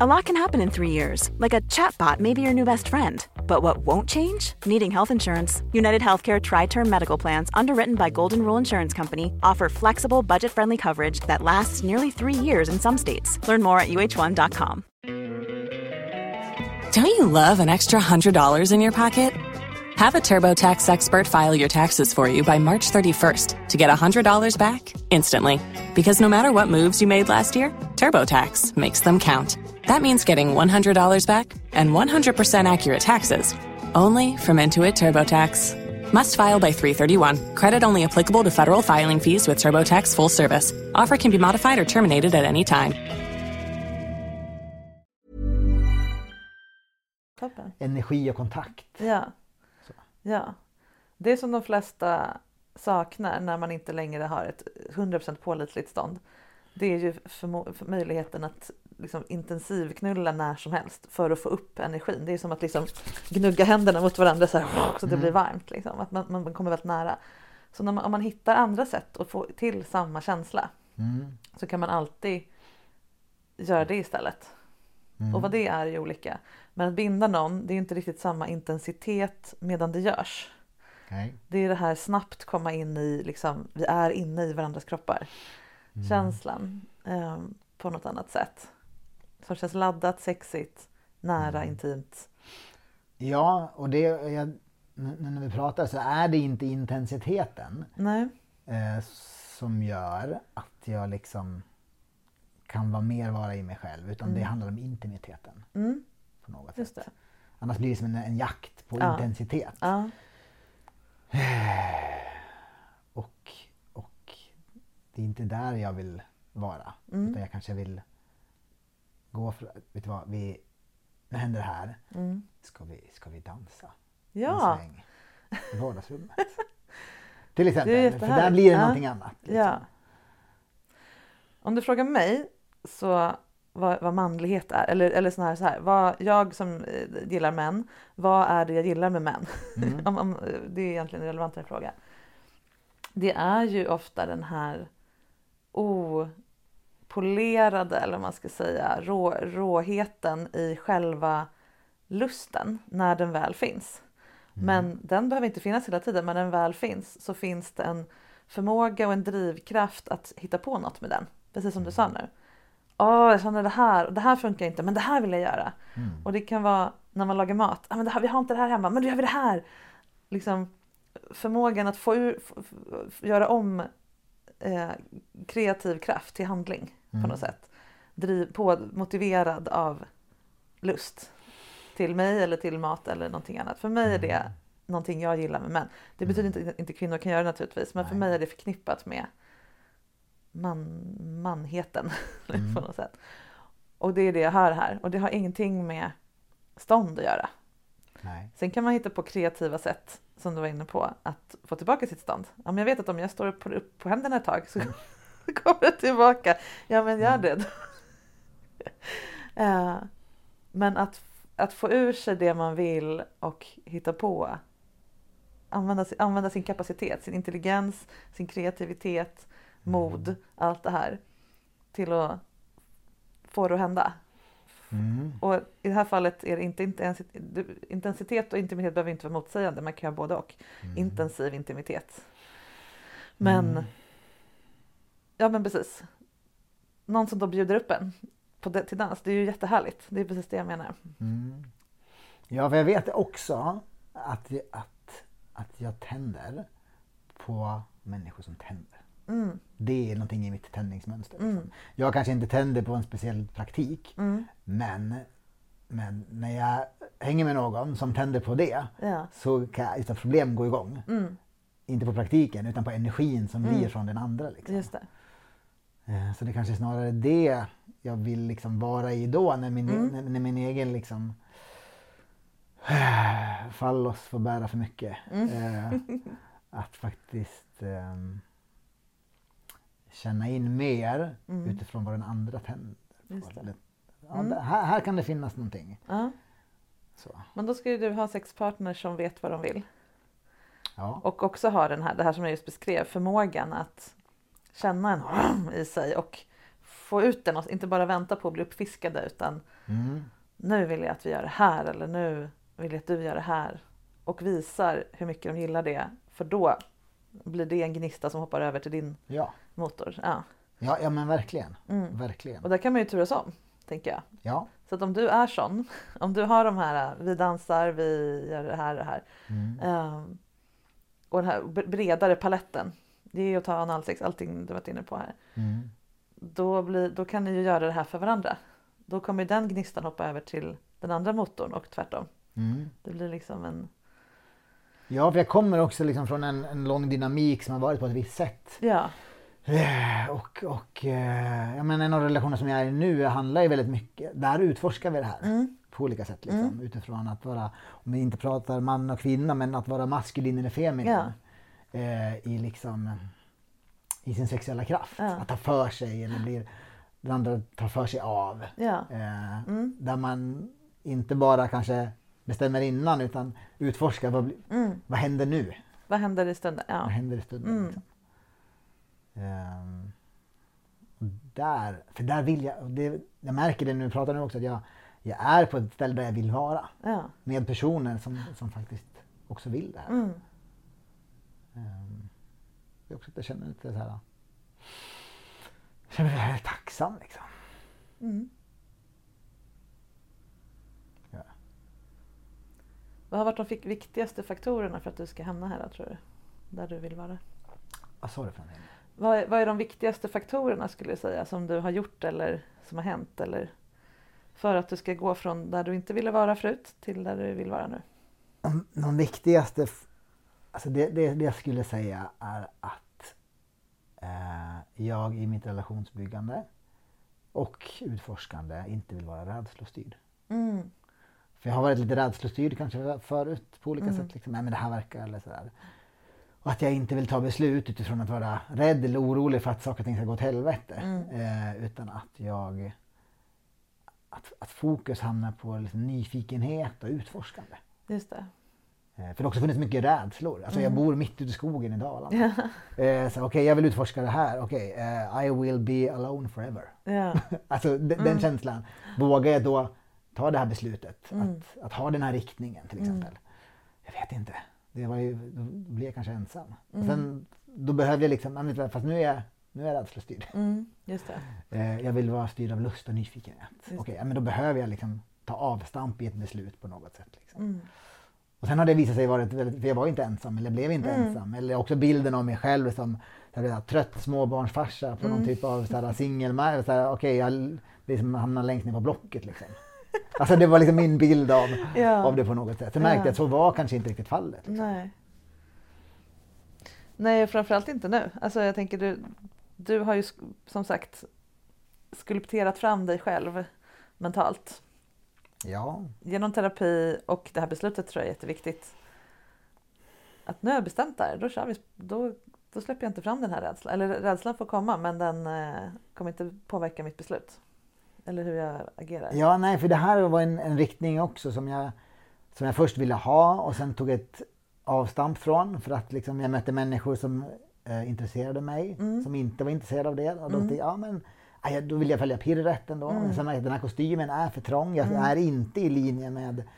A lot can happen in three years, like a chatbot may be your new best friend. But what won't change? Needing health insurance. United Healthcare Tri-Term Medical Plans, underwritten by Golden Rule Insurance Company, offer flexible, budget-friendly coverage that lasts nearly three years in some states. Learn more at U H one dot com. Don't you love an extra one hundred dollars in your pocket? Have a TurboTax expert file your taxes for you by March thirty-first to get one hundred dollars back instantly. Because no matter what moves you made last year, TurboTax makes them count. That means getting one hundred dollars back and one hundred percent accurate taxes, only from Intuit TurboTax. Must file by three thirty-one. Credit only applicable to federal filing fees with TurboTax full service. Offer can be modified or terminated at any time. Toppen. Energi och kontakt. Ja. Så. Ja. Det är som de flesta saknar när man inte längre har ett hundra procent pålitligt stånd. Det är ju förmo- för möjligheten att liksom intensivknulla när som helst för att få upp energin. Det är som att liksom gnugga händerna mot varandra så, här, så att det blir varmt. Liksom. Att man, man kommer väldigt nära. Så när man, om man hittar andra sätt att få till samma känsla mm. så kan man alltid göra det istället. Mm. Och vad det är är olika. Men att binda någon, det är inte riktigt samma intensitet medan det görs. Okay. Det är det här snabbt komma in i, liksom, vi är inne i varandras kroppar. Mm. Känslan eh, på något annat sätt. Som känns laddat, sexigt, nära, mm. intimt. Ja, och det, jag, när vi pratar så är det inte intensiteten Nej. Eh, som gör att jag liksom kan vara mer vara i mig själv. Utan mm. det handlar om intimiteten. Mm. På något Just sätt. Det. Annars blir det som en, en jakt på ja. Intensitet. Ja. Och, och det är inte där jag vill vara. Mm. Utan jag kanske vill gå för, vet du vad, vi, nu händer det här. Mm. Ska vi, ska vi dansa? Ja. En sväng i vardagsrummet. Till exempel. För där blir det ja. Någonting annat. Liksom. Ja. Om du frågar mig så vad, vad manlighet är, eller, eller sån här, så här vad, jag som gillar män, vad är det jag gillar med män? Mm. om, om, det är egentligen en relevantare fråga. Det är ju ofta den här opolerade, eller vad man ska säga, rå, råheten i själva lusten när den väl finns. Mm. Men den behöver inte finnas hela tiden, men när den väl finns så finns det en förmåga och en drivkraft att hitta på något med den. Precis som du sa nu. Åh, jag känner det här. Och det här funkar inte, men det här vill jag göra. Mm. Och det kan vara när man lagar mat. Ah, men det här, vi har inte det här hemma, men då gör vi det här. Liksom, förmågan att få ur, f- f- göra om eh, kreativ kraft till handling mm. på något sätt. Driv på, motiverad av lust. Till mig eller till mat eller någonting annat. För mig mm. är det någonting jag gillar med män. Det mm. betyder inte att inte kvinnor kan göra det naturligtvis. Men Nej. För mig är det förknippat med man, manheten. Mm. på något sätt. Och det är det jag hör här. Och det har ingenting med stånd att göra. Nej. Sen kan man hitta på kreativa sätt. Som du var inne på. Att få tillbaka sitt stånd. Ja, men jag vet att om jag står upp på, upp på händerna ett tag. Så mm. kommer det tillbaka. Ja men gör det. uh, men att Att få ur sig det man vill och hitta på. Använda, använda sin kapacitet, sin intelligens, sin kreativitet, mod, mm. allt det här. Till att få det att hända. Mm. Och i det här fallet är det inte intensitet. Intensitet och intimitet behöver inte vara motsägande. Man kan ha både och. Mm. Intensiv intimitet. Men, mm. ja men precis. Någon som då bjuder upp en. Det, till dans. Det är ju jättehärligt. Det är precis det jag menar. Mm. Ja, för jag vet också att, att, att jag tänder på människor som tänder. Mm. Det är någonting i mitt tändningsmönster. Mm. Liksom. Jag kanske inte tänder på en speciell praktik, mm. men, men när jag hänger med någon som tänder på det ja. Så kan jag utan problem gå igång. Mm. Inte på praktiken utan på energin som mm. blir från den andra. Liksom. Just det. Så det kanske är snarare det jag vill liksom vara i då, när min, mm. när, när min egen liksom fallos får bära för mycket. Mm. Att faktiskt um, känna in mer mm. utifrån vad den andra tänder på. Eller, ja, mm. här, här kan det finnas någonting. Uh-huh. Så. Men då ska ju du ha sexpartners som vet vad de vill. Ja. Och också ha den här, det här som jag just beskrev, förmågan att känna en i sig och få ut den och inte bara vänta på att bli uppfiskade, utan mm. nu vill jag att vi gör det här, eller nu vill jag att du gör det här, och visar hur mycket de gillar det, för då blir det en gnista som hoppar över till din ja. motor. Ja. Ja, ja, men verkligen. Mm. verkligen. Och där kan man ju turas om, tänker jag. Ja. Så att om du är sån, om du har de här, vi dansar, vi gör det här och det här. Mm. Um, och den här bredare paletten, det är ju att ta analsex, allting du varit inne på här. Mm. Då, blir, då kan ni ju göra det här för varandra. Då kommer ju den gnistan hoppa över till den andra motorn och tvärtom. Mm. Det blir liksom en... Ja, för jag kommer också liksom från en, en lång dynamik som har varit på ett visst sätt. Ja. Och, och jag menar, en av relationer som jag är i nu handlar ju väldigt mycket, där utforskar vi det här mm. på olika sätt liksom, mm. utifrån att vara, om vi inte pratar man och kvinna, men att vara maskulin eller feminin ja. eh, i liksom i sin sexuella kraft, ja. Att ta för sig eller blir, den andra tar för sig av ja. eh, mm. där man inte bara kanske bestämmer innan, utan utforskar vad, mm. vad händer nu? Vad händer i stunden? Ja. Vad händer i stunden mm. liksom? Um, där, för där vill jag, det, jag märker det nu, pratar nu också, att jag, jag är på ett ställe där jag vill vara ja. Med personer som, som faktiskt också vill det här. Mm. Um, det är också att jag känner lite så här, känner mig väldigt tacksam liksom. Mm. Ja. Vad har varit de fick viktigaste faktorerna för att du ska hamna här, tror du? Där du vill vara? Vad sa du för mig? Vad är, vad är de viktigaste faktorerna, skulle jag säga, som du har gjort eller som har hänt, eller för att du ska gå från där du inte ville vara förut till där du vill vara nu? De, de viktigaste, alltså det, det, det jag skulle säga är att eh, jag i mitt relationsbyggande och utforskande inte vill vara rädslostyrd. Mm. För jag har varit lite rädslostyrd kanske förut på olika mm. sätt, liksom, nej men det här verkar eller sådär. Och att jag inte vill ta beslut utifrån att vara rädd eller orolig för att saker och ting ska gå åt helvete. Mm. Eh, utan att jag... Att, att fokus hamnar på liksom nyfikenhet och utforskande. Just det. Eh, för det har också funnits mycket rädslor. Alltså mm. jag bor mitt ute i skogen i Dalarna. eh, så okej, okay, jag vill utforska det här. Okej, okay, eh, I will be alone forever. Yeah. alltså d- mm. den känslan. Vågar jag då ta det här beslutet? Mm. Att, att ha den här riktningen till exempel? Mm. Jag vet inte. Det var ju, då blev jag kanske ensam. Mm. Och sen, då behövde jag liksom, fast nu är jag, nu är jag rädslostyrd. Mm, just det. Eh, jag vill vara styrd av lust och nyfikenhet. Okej, okay, men då behöver jag liksom ta avstamp i ett beslut på något sätt. Liksom. Mm. Och sen har det visat sig varit väldigt, för jag var inte ensam, eller blev inte mm. ensam. Eller också bilden av mig själv som såhär, trött småbarnsfarsa på mm. någon typ av singelmär. Okej, okay, jag liksom hamnar längst ner på blocket liksom. Alltså det var liksom min bild av, ja. Av det på något sätt. Jag märkte ja. Att så var kanske inte riktigt fallet. Liksom. Nej. Nej, framförallt inte nu. Alltså jag tänker du, du har ju som sagt skulpterat fram dig själv mentalt. Ja. Genom terapi och det här beslutet tror jag är jätteviktigt. Att nu är jag bestämt där, då kör vi, då, då släpper jag inte fram den här rädslan. Eller rädslan får komma, men den eh, kommer inte påverka mitt beslut. Eller hur jag agerar. Ja, nej, för det här var en, en riktning också som jag, som jag först ville ha och sen tog ett avstamp från. För att liksom, jag mötte människor som eh, intresserade mig, mm. som inte var intresserade av det. Och då, mm. ja, men, aj, då vill jag följa pirret ändå. Mm. Och sen, den här kostymen är för trång, jag mm. är inte i linje med,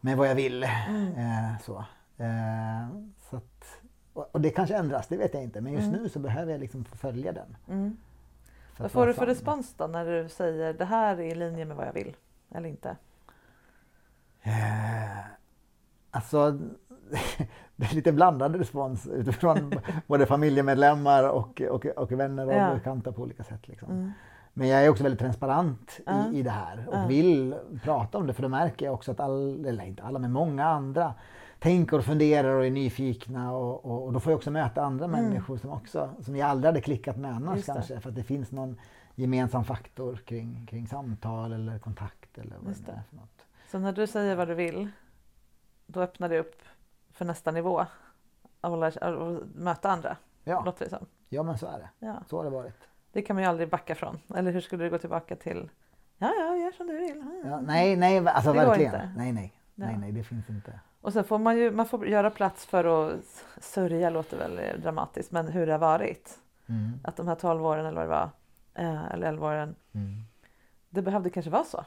med vad jag vill. Mm. Eh, så. Eh, så att, och, och det kanske ändras, det vet jag inte. Men just mm. nu så behöver jag liksom följa den. Mm. Vad får du för respons då när du säger det här är i linje med vad jag vill? Eller inte? Eh, alltså, det är lite blandad respons utifrån både familjemedlemmar och, och, och vänner och ja. Bekanta på olika sätt. Liksom. Mm. Men jag är också väldigt transparent mm. i, i det här och mm. vill prata om det. För då märker jag också att alla, eller inte alla, men många andra tänker och funderar och är nyfikna. Och, och, och då får jag också möta andra mm. människor som, också, som jag aldrig hade klickat med annars kanske. För att det finns någon gemensam faktor kring, kring samtal eller kontakt eller vad det är för något. Så när du säger vad du vill, då öppnar du upp för nästa nivå och, lära, och möta andra. Ja. Låter det som. Ja, men så är det. Ja. Så har det varit. Det kan man ju aldrig backa från. Eller hur skulle du gå tillbaka till ja, ja, gör som du vill. Mm. Ja, nej, nej, alltså det verkligen. Inte. Nej, nej. Ja. Nej, nej, det finns inte. Och sen får man ju, man får göra plats för att sörja, låter väl dramatiskt, men hur det har varit. Mm. Att de här tolv åren eller vad det var, eller elva åren, mm. det behövde kanske vara så.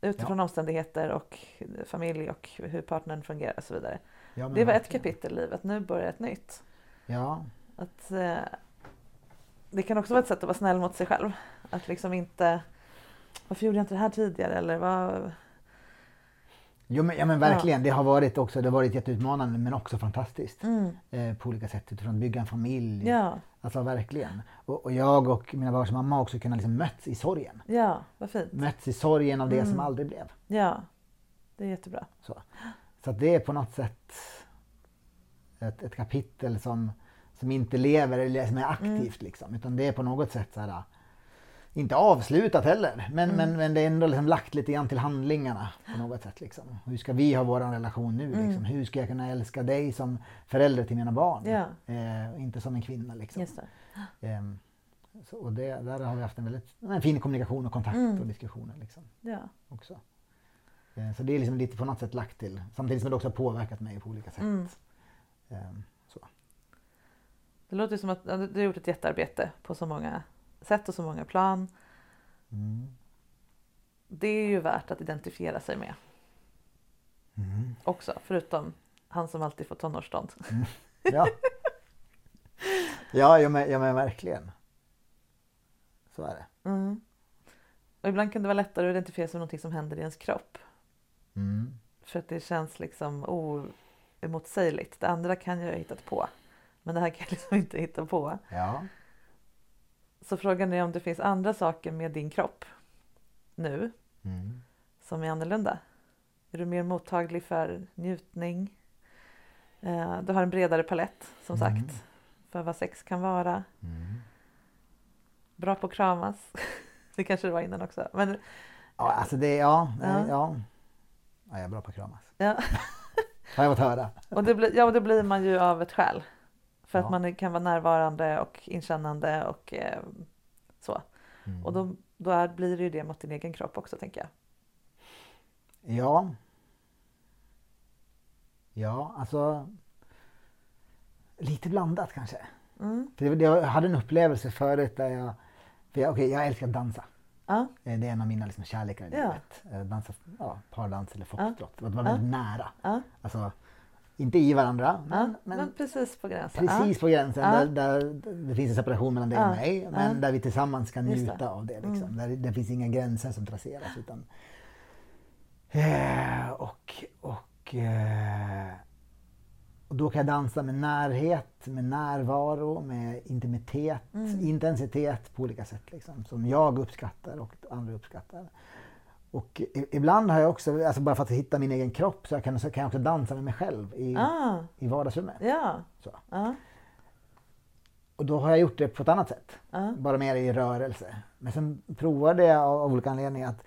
Utifrån ja. omständigheter och familj och hur partnern fungerar och så vidare. Ja, det var verkligen ett kapitel i livet, nu börjar ett nytt. Ja. Att, eh, det kan också vara ett sätt att vara snäll mot sig själv. Att liksom inte, varför gjorde jag inte det här tidigare? Eller vad... Jo, men, ja men verkligen, ja. det har varit också, det har varit jätteutmanande men också fantastiskt mm. eh, på olika sätt utifrån att bygga en familj. Ja. Alltså verkligen. Och, och jag och mina barns mamma också kunnat liksom möts i sorgen. Ja, vad fint. Möts i sorgen av det mm. som aldrig blev. Ja, det är jättebra. Så, Så att det är på något sätt ett, ett kapitel som, som inte lever eller som är aktivt mm. liksom, utan det är på något sätt så här, inte avslutat heller, men, mm. men, men det är ändå liksom lagt lite grann till handlingarna på något sätt. Liksom. Hur ska vi ha vår relation nu? Liksom? Mm. Hur ska jag kunna älska dig som förälder till mina barn? Yeah. Eh, inte som en kvinna. Liksom. Just det. Eh, så, och det, där har vi haft en väldigt en fin kommunikation och kontakt mm. och diskussioner. Liksom, yeah. också. Eh, så det är liksom lite på något sätt lagt till, samtidigt som det också har påverkat mig på olika sätt. Mm. Eh, så. Det låter som att du har gjort ett jättearbete på så många sätt och så många plan. Mm. Det är ju värt att identifiera sig med. Mm. Också, förutom han som alltid får tonårsstånd. Mm. Ja, ja jag, men, jag men verkligen. Så är det. Mm. Och ibland kan det vara lättare att identifiera sig med någonting som händer i ens kropp. Mm. För att det känns liksom oemotsägligt. Det andra kan jag ha hittat på. Men det här kan jag liksom inte hitta på. Ja. Så frågan är om det finns andra saker med din kropp nu mm. som är annorlunda. Är du mer mottaglig för njutning? Eh, du har en bredare palett, som mm. sagt, för vad sex kan vara. Mm. Bra på att kramas. Det kanske det var innan också. Men, ja, alltså det, ja, nej, ja. Ja. ja, jag är bra på att kramas. Ja. Har jag fått höra. Och det blir, ja, det blir man ju av ett skäl. För att man kan vara närvarande och inkännande och eh, så. Mm. Och då, då är, blir det ju det mot din egen kropp också, tänker jag. Ja. Ja, alltså. Lite blandat kanske. Mm. För jag hade en upplevelse förut där jag... För jag, okay, jag älskar att dansa. Ja. Det är en av mina liksom, kärlekar i livet. Ja. Dansa, ja, pardans eller foxtrot. Ja. Det var väldigt ja. nära. Ja. Alltså... Inte i varandra, men, ja, men, men precis på gränsen. Precis på gränsen, ja. där, där det finns en separation mellan dig ja. och mig. Men ja. där vi tillsammans kan njuta det. av det. Liksom. Mm. Där, där finns inga gränser som traseras. Utan, eh, och, och, eh, och då kan jag dansa med närhet, med närvaro, med intimitet, mm. intensitet på olika sätt. Liksom, som jag uppskattar och andra uppskattar. Och ibland har jag också, alltså bara för att hitta min egen kropp, så, jag kan, så kan jag också dansa med mig själv i, ah. i vardagsrummet. Ja. Så. Ah. Och då har jag gjort det på ett annat sätt, ah. bara mer i rörelse. Men sen provade jag av olika anledningar att,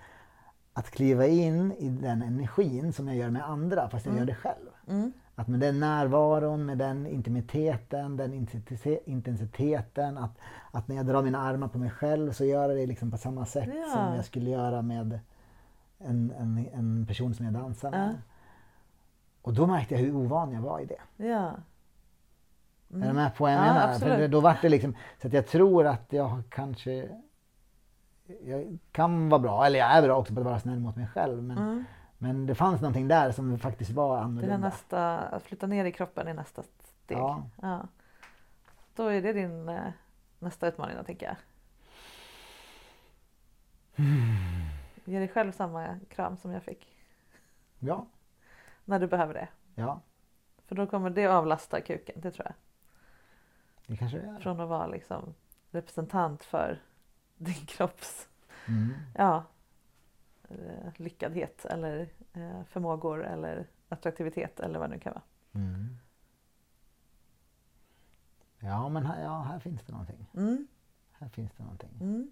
att kliva in i den energin som jag gör med andra, fast jag mm. gör det själv. Mm. Att med den närvaron, med den intimiteten, den intensiteten, att, att när jag drar mina armar på mig själv så gör jag det liksom på samma sätt ja. som jag skulle göra med En, en, en person som jag dansar med. Ja. Och då märkte jag hur ovan jag var i det. Ja. Mm. Är du med på vad jag menar? Ja, för då var det liksom, så att jag tror att jag kanske jag kan vara bra, eller jag är bra också på att vara snäll mot mig själv. Men, mm. men det fanns någonting där som faktiskt var annorlunda. Det är nästa, att flytta ner i kroppen är nästa steg. Ja. Ja. Då är det din eh, nästa utmaning då, tänker jag. Mm. Ge dig själv samma kram som jag fick. Ja. När du behöver det. Ja. För då kommer det avlasta kuken, det tror jag. Det kanske det är. Från att vara liksom representant för din kropps mm. ja, lyckadhet eller förmågor eller attraktivitet eller vad det nu kan vara. Mm. Ja, men här, ja, här finns det någonting. Mm. Här finns det någonting. Mm.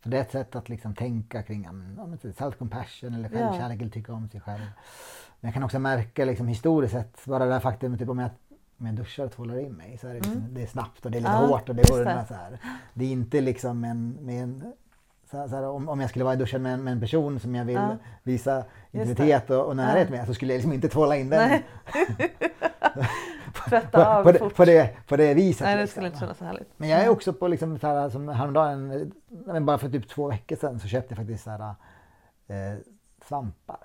För det är ett sätt att liksom tänka kring ja, self-compassion eller självkärlek eller tycka om sig själv. Men jag kan också märka liksom, historiskt sett, bara det där faktum typ, om jag, om jag duschar och tvålar in mig så är det, liksom, mm. det är snabbt och det är lite ja, hårt. Och det, går det. Så här. Det är inte liksom en... Med en så här, så här, om, om jag skulle vara i duschen med en, med en person som jag vill ja. visa intimitet och, och närhet ja. med så skulle jag liksom inte tvåla in den. Tvätta av på, på, det, på, det, på det viset. Nej, det skulle liksom. Inte kännas så härligt. Men jag är också på liksom, så här, som häromdagen, men bara för typ två veckor sedan så köpte jag faktiskt så här, eh, svampar.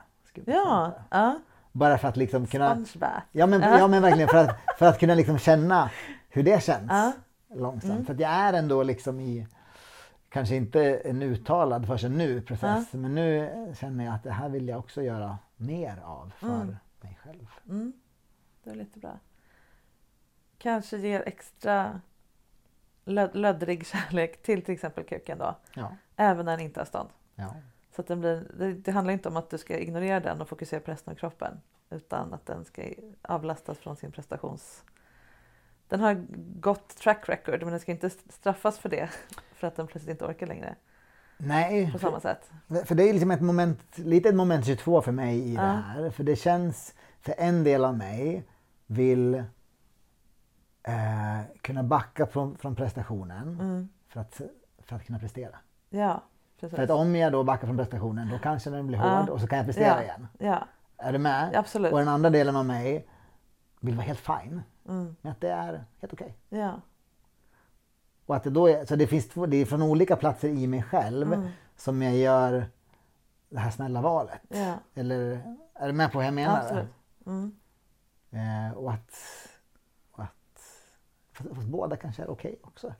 Ja, ja. Bara för att liksom kunna... Ja men, ja. ja, men verkligen. För att, för att kunna liksom känna hur det känns ja. långsamt. Mm. För att jag är ändå liksom i... Kanske inte en uttalad för sig nu process. Ja. Men nu känner jag att det här vill jag också göra mer av för mm. mig själv. Mm. Det är lite bra. Kanske ger extra löd- löddrig kärlek till till exempel kuken då. Ja. Även när den inte har stånd. Ja. Så att den blir, det, det handlar inte om att du ska ignorera den och fokusera på resten av kroppen. Utan att den ska avlastas från sin prestations... Den har gott track record men den ska inte straffas för det. För att den plötsligt inte orkar längre. Nej. På samma sätt. För det är liksom ett moment, lite ett moment tjugotvå för mig i ja. det här. För det känns, för en del av mig vill... Eh, kunna backa från, från prestationen mm. för, att, för att kunna prestera. Ja, precis. För att om jag då backar från prestationen då kanske den blir hård uh, och så kan jag prestera yeah, igen. Yeah. Är du med? Absolut. Och den andra delen av mig vill vara helt fine. Mm. Men att det är helt okej. Okay. Yeah. Och att det då är, så det finns två, det är från olika platser i mig själv mm. som jag gör det här snälla valet. Yeah. Eller är du med på vad jag menar? Absolut. Mm. Eh, och att Fast båda kanske är okej okay också.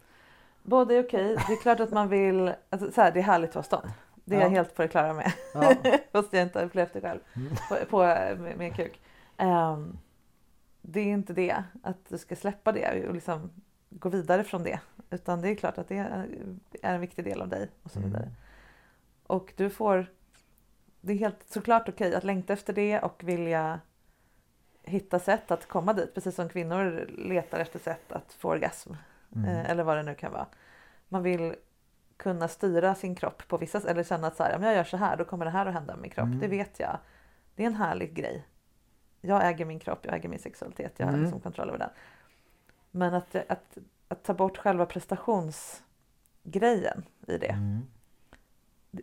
Båda är okej. Okay. Det är klart att man vill... Alltså, så här, det är härligt att vara stånd. Det är ja. jag helt på det klara med. Ja. Fast jag inte har upplevt det själv. Mm. På, på, med, med kuk. Um, det är inte det. Att du ska släppa det och liksom gå vidare från det. Utan det är klart att det är en viktig del av dig. Och så vidare. Mm. Och du får... Det är helt såklart okej okay att längta efter det och vilja... hitta sätt att komma dit. Precis som kvinnor letar efter sätt att få orgasm. Mm. Eller vad det nu kan vara. Man vill kunna styra sin kropp på vissa... Eller känna att så här, om jag gör så här, då kommer det här att hända med min kropp. Mm. Det vet jag. Det är en härlig grej. Jag äger min kropp, jag äger min sexualitet. Jag mm. har liksom kontroll över den. Men att, att, att ta bort själva prestationsgrejen i det. Mm.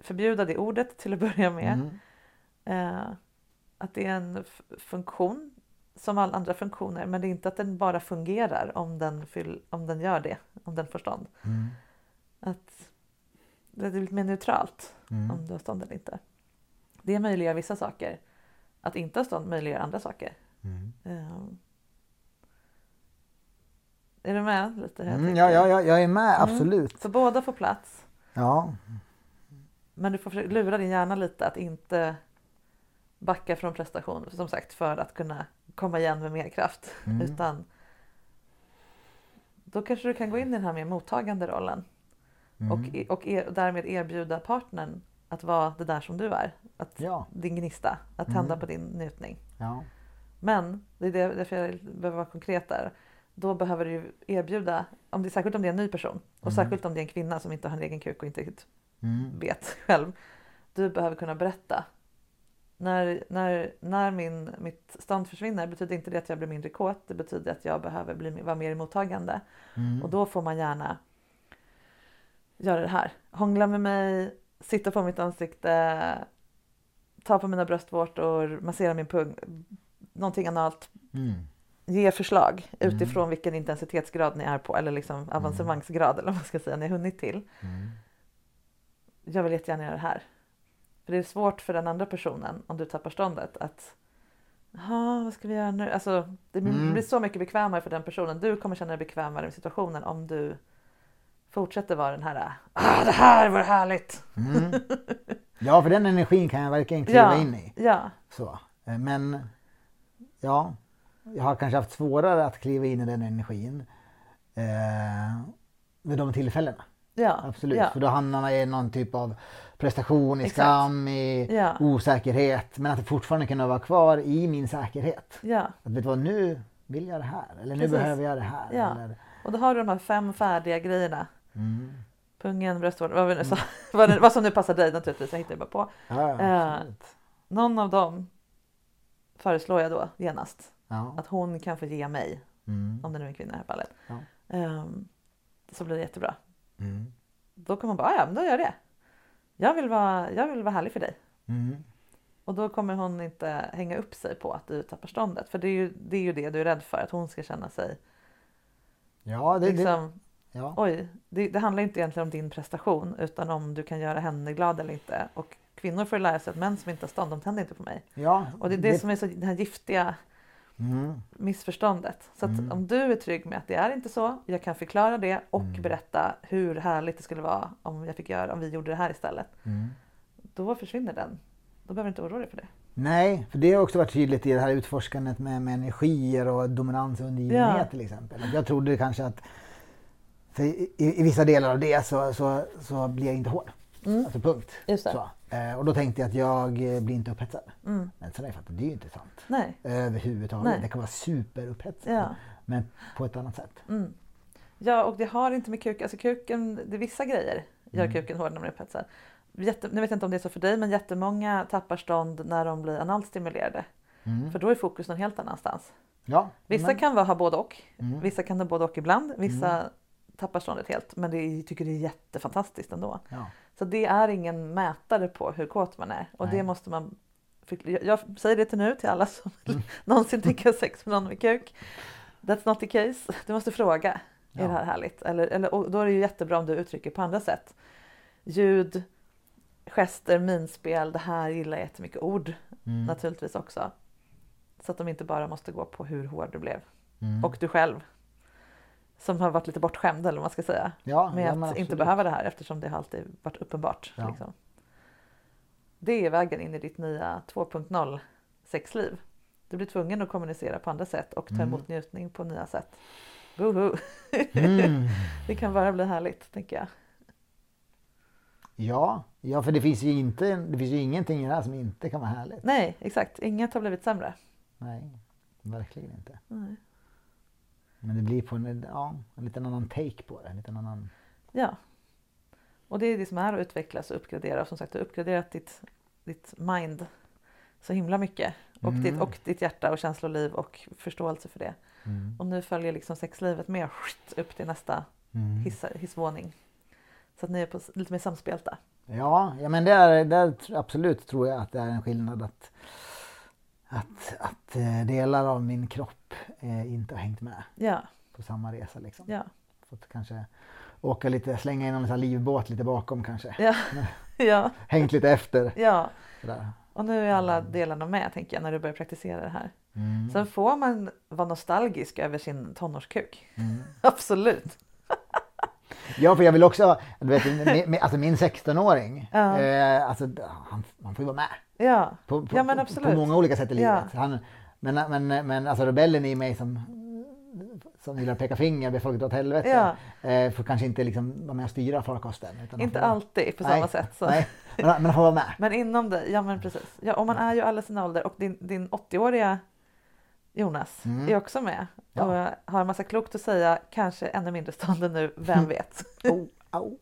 Förbjuda det ordet till att börja med. Mm. Eh, att det är en f- funktion. Som alla andra funktioner. Men det är inte att den bara fungerar om den, fyll, om den gör det. Om den får stånd. Mm. Att det är lite mer neutralt. Mm. Om du har stånd eller inte. Det möjliggör vissa saker. Att inte ha stånd möjliggör andra saker. Mm. Um. Är du med lite? Här, mm, ja, ja, ja, jag är med. Mm. Absolut. Så båda får plats. Ja. Men du får lura din hjärna lite. Att inte backa från prestation. Som sagt, för att kunna... komma igen med mer kraft. Mm. Utan då kanske du kan gå in i den här mer mottagande rollen. Mm. Och, och er, därmed erbjuda partnern att vara det där som du är. Att ja. Din gnista. Att tända mm. på din njutning. Ja. Men, det är därför jag behöver vara konkret där. Då behöver du erbjuda, om det, särskilt om det är en ny person. Och mm. särskilt om det är en kvinna som inte har en egen kuk och inte riktigt mm. vet själv. Du behöver kunna berätta. När, när, när min, mitt stånd försvinner betyder inte det att jag blir mindre kåt. Det betyder att jag behöver bli, vara mer mottagande. Mm. Och då får man gärna göra det här. Hångla med mig, sitta på mitt ansikte, ta på mina bröstvårtor, massera min pung. Någonting annat. Mm. Ge förslag utifrån mm. vilken intensitetsgrad ni är på. Eller liksom avancemangsgrad eller vad man ska säga. Ni har hunnit till. Mm. Jag vill jättegärna göra det här. För det är svårt för den andra personen, om du tappar ståndet, att ja, vad ska vi göra nu? Alltså, det blir mm. så mycket bekvämare för den personen. Du kommer känna dig bekvämare i situationen om du fortsätter vara den här ah, det här var härligt! Mm. Ja, för den energin kan jag verkligen kliva ja, in i. Ja. Så. Men, ja, jag har kanske haft svårare att kliva in i den energin eh, vid de tillfällena. Ja, absolut. Ja. För då hamnar man i någon typ av prestation, i Exakt. skam, i ja. osäkerhet. Men att det fortfarande kan vara kvar i min säkerhet. Ja. Att vet du vad, nu vill jag det här. Eller nu Precis. behöver jag det här. Ja. Eller... Och då har du de här fem färdiga grejerna. Mm. Pungen, bröstvården, vad vi nu sa. Mm. Vad som nu passar dig naturligtvis, jag hittar bara på. Ja, eh, någon av dem föreslår jag då genast. Ja. Att hon kan få ge mig. Mm. Om det nu är en kvinna i det här fallet. Ja. Eh, så blir det jättebra. Mm. Då kommer hon bara, ja men då gör det. Jag vill vara, jag vill vara härlig för dig. Mm. Och då kommer hon inte hänga upp sig på att du tappar ståndet. För det är ju det, är ju det du är rädd för. Att hon ska känna sig... Ja, det, liksom, det. Ja. Oj, det, det handlar inte egentligen om din prestation. Utan om du kan göra henne glad eller inte. Och kvinnor får lära sig att män som inte har stånd, de tänder inte på mig. Ja, och det är det, det som är så, det här giftiga mm. missförståndet. Så att mm. om du är trygg med att det är inte så. Jag kan förklara det och mm. berätta hur härligt det skulle vara om, jag fick göra, om vi gjorde det här istället. Mm. Då försvinner den. Då behöver du inte oroa dig för det. Nej, för det har också varit tydligt i det här utforskandet med, med energier och dominans och undergivenhet ja. till exempel. Jag trodde kanske att för i, i vissa delar av det så, så, så blir jag inte hård. Mm. Alltså punkt. Just det. Så. Eh, och då tänkte jag att jag blir inte upphetsad. Mm. Men sen har jag fattat att det är ju inte sant. Nej. Överhuvudtaget. Nej. Det kan vara superupphetsad. Ja. Men på ett annat sätt. Mm. Ja, och det har inte med kuken. Alltså kuken, det är vissa grejer gör mm. kuken hård när man är upphetsad. Jätte, nu vet jag inte om det är så för dig, men jättemånga tappar stånd när de blir analstimulerade. Mm. För då är fokus någon helt annanstans. Ja, vissa men... kan ha både och. Mm. Vissa kan ha både och ibland. Vissa mm. tappar ståndet helt. Men det tycker det är jättefantastiskt ändå. Ja. Så det är ingen mätare på hur kåt man är. Och Nej. det måste man... Jag säger det till nu till alla som mm. någonsin tänker sex med någon med kuk. That's not the case. Du måste fråga. Ja. Är det här härligt? Eller, eller, och då är det ju jättebra om du uttrycker på andra sätt. Ljud... Gester, minspel, det här gillar jättemycket ord mm. naturligtvis också. Så att de inte bara måste gå på hur hård du blev. Mm. Och du själv. Som har varit lite bortskämd eller vad man ska säga. Ja, med ja, att absolut. inte behöva det här eftersom det har alltid varit uppenbart. Ja. Liksom. Det är vägen in i ditt nya två punkt noll sexliv. Du blir tvungen att kommunicera på andra sätt och ta mm. emot njutning på nya sätt. Boho! Mm. Det kan bara bli härligt, tänker jag. Ja, ja, för det finns ju inte det finns ju ingenting i det här som inte kan vara härligt. Nej, exakt. Inget har blivit sämre. Nej, verkligen inte. Nej. Men det blir på en, ja, en liten annan take på det. En liten annan... Ja. Och det är det som är att utvecklas och uppgradera. Och som sagt, du har uppgraderat ditt, ditt mind så himla mycket. Och, mm. ditt, och ditt hjärta och känsloliv och förståelse för det. Mm. Och nu följer liksom sexlivet med upp till nästa mm. hissa, hissvåning. Så att ni är på lite mer samspelta. Ja, ja men det är, det är absolut tror jag att det är en skillnad att, att, att delar av min kropp eh, inte har hängt med ja. på samma resa. Liksom. Ja. Fått kanske åka lite, slänga in en livbåt lite bakom kanske. Ja. ja. Hängt lite efter. Ja. Sådär. Och nu är alla delarna med, tänker jag, när du börjar praktisera det här. Mm. Sen får man vara nostalgisk över sin tonårskuk. Mm. Absolut. Ja, för jag vill också, du vet, alltså min sextonåring, ja. eh, alltså, han, han får ju vara med ja. på, på, ja, men absolut. på många olika sätt i livet. Ja. Han, men men, men alltså, rebellen i mig som, som gillar att peka finger, be folket åt helvete, ja. eh, får kanske inte liksom vara med och styra farkosten. Utan inte får, alltid på samma nej, sätt. Så. Nej, men han får vara med. Men inom det, ja men precis. Ja, och man är ju alla sina ålder och din, din åttioåriga Jonas mm. är också med ja. och har en massa klokt att säga, kanske ännu mindre stånd nu, vem vet. oh, oh,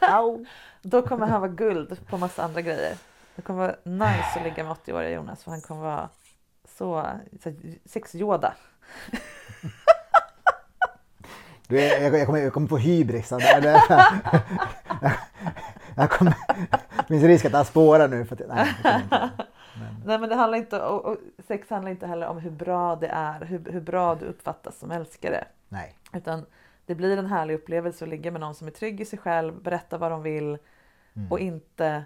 oh. Då kommer han vara guld på massa andra grejer. Det kommer vara nice att ligga med åttioåriga Jonas, för han kommer vara så, så sex-Yoda. du, jag, jag, kommer, jag kommer på hybris. Eller? jag kommer, det finns risk att han spårar nu. För att, nej, inte. Men. Nej, men det handlar inte, och, och sex handlar inte heller om hur bra det är, hur, hur bra du uppfattas som älskare. Nej. Utan det blir en härlig upplevelse att ligga med någon som är trygg i sig själv, berätta vad de vill mm. och inte,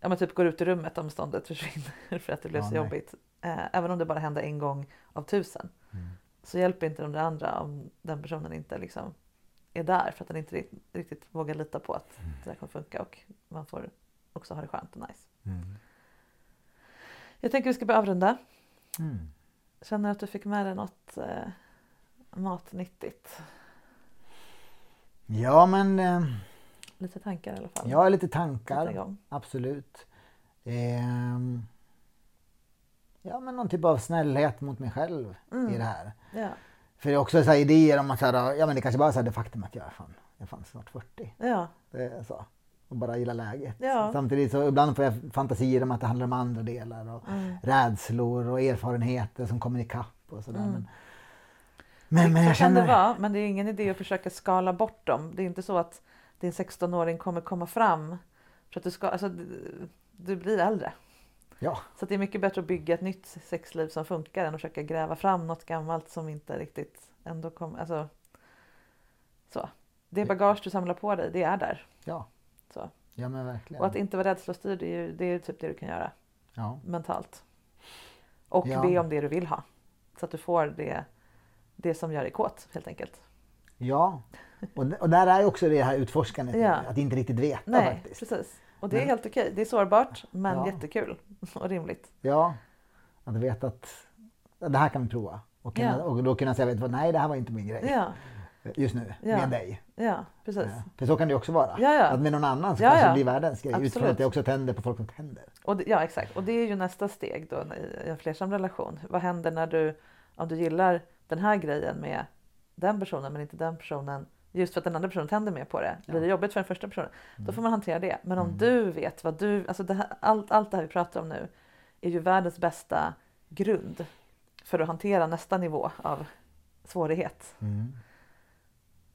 ja men typ går ut i rummet om ståndet försvinner för att det blev ja, så nej. jobbigt. Eh, även om det bara händer en gång av tusen. Mm. Så hjälper inte de där andra om den personen inte liksom är där, för att den inte riktigt, riktigt vågar lita på att mm. det där kommer funka och man får också ha det skönt och nice. Mm. Jag tänker vi ska börja avrunda. Mm. Känner att du fick med dig något eh, matnyttigt? Ja, men eh, lite tankar i alla fall. Ja, lite tankar. Absolut. Ehm. Ja, men någon typ av snällhet mot mig själv mm. i det här. Ja. För det är också så här idéer om att så här, ja, men det kanske bara är så här, det faktum att jag är fan, jag fanns snart fyrtio. Ja. Det är så. Och bara gilla läget. Ja. Samtidigt så ibland får jag fantasier om att det handlar om andra delar. Och mm. rädslor och erfarenheter som kommer i kapp och sådär. Mm. Men, men, men jag känner... kan det vara, men det är ingen idé att försöka skala bort dem. Det är inte så att din sextonåring kommer komma fram. För att du, ska, alltså, du, du blir äldre. Ja. Så det är mycket bättre att bygga ett nytt sexliv som funkar än att försöka gräva fram något gammalt som inte riktigt ändå kommer. Alltså, så. Det bagage du samlar på dig, det är där. Ja. Så. Ja, men verkligen. Och att inte vara rädslostyrd, det är ju, det är ju typ det du kan göra. Ja. Mentalt. Och ja. Be om det du vill ha. Så att du får det, det som gör dig kåt, helt enkelt. Ja, och, och där är också det här utforskandet. Ja. Att inte riktigt veta. Nej, faktiskt. Precis. Och det är men, helt okej. Det är sårbart, men ja. Jättekul och rimligt. Ja, att veta att det här kan vi prova. Och, kunna, ja. Och då kunna säga, vet du, nej, det här var inte min grej. Ja. Just nu, ja. Med dig. Ja, precis. Ja. För så kan det också vara. Ja, ja. Att med någon annan så ja, kanske ja. Blir världens grej. Absolut. Utifrån att det också tänder på folk som tänder. Och det, ja, exakt. Och det är ju nästa steg då i en flersam relation. Vad händer när du, om du gillar den här grejen med den personen men inte den personen. Just för att den andra personen tänder mer på det. Blir det jobbigt för den första personen. Då får man hantera det. Men om mm. du vet vad du... Alltså det här, allt, allt det här vi pratar om nu är ju världens bästa grund för att hantera nästa nivå av svårighet. Mm.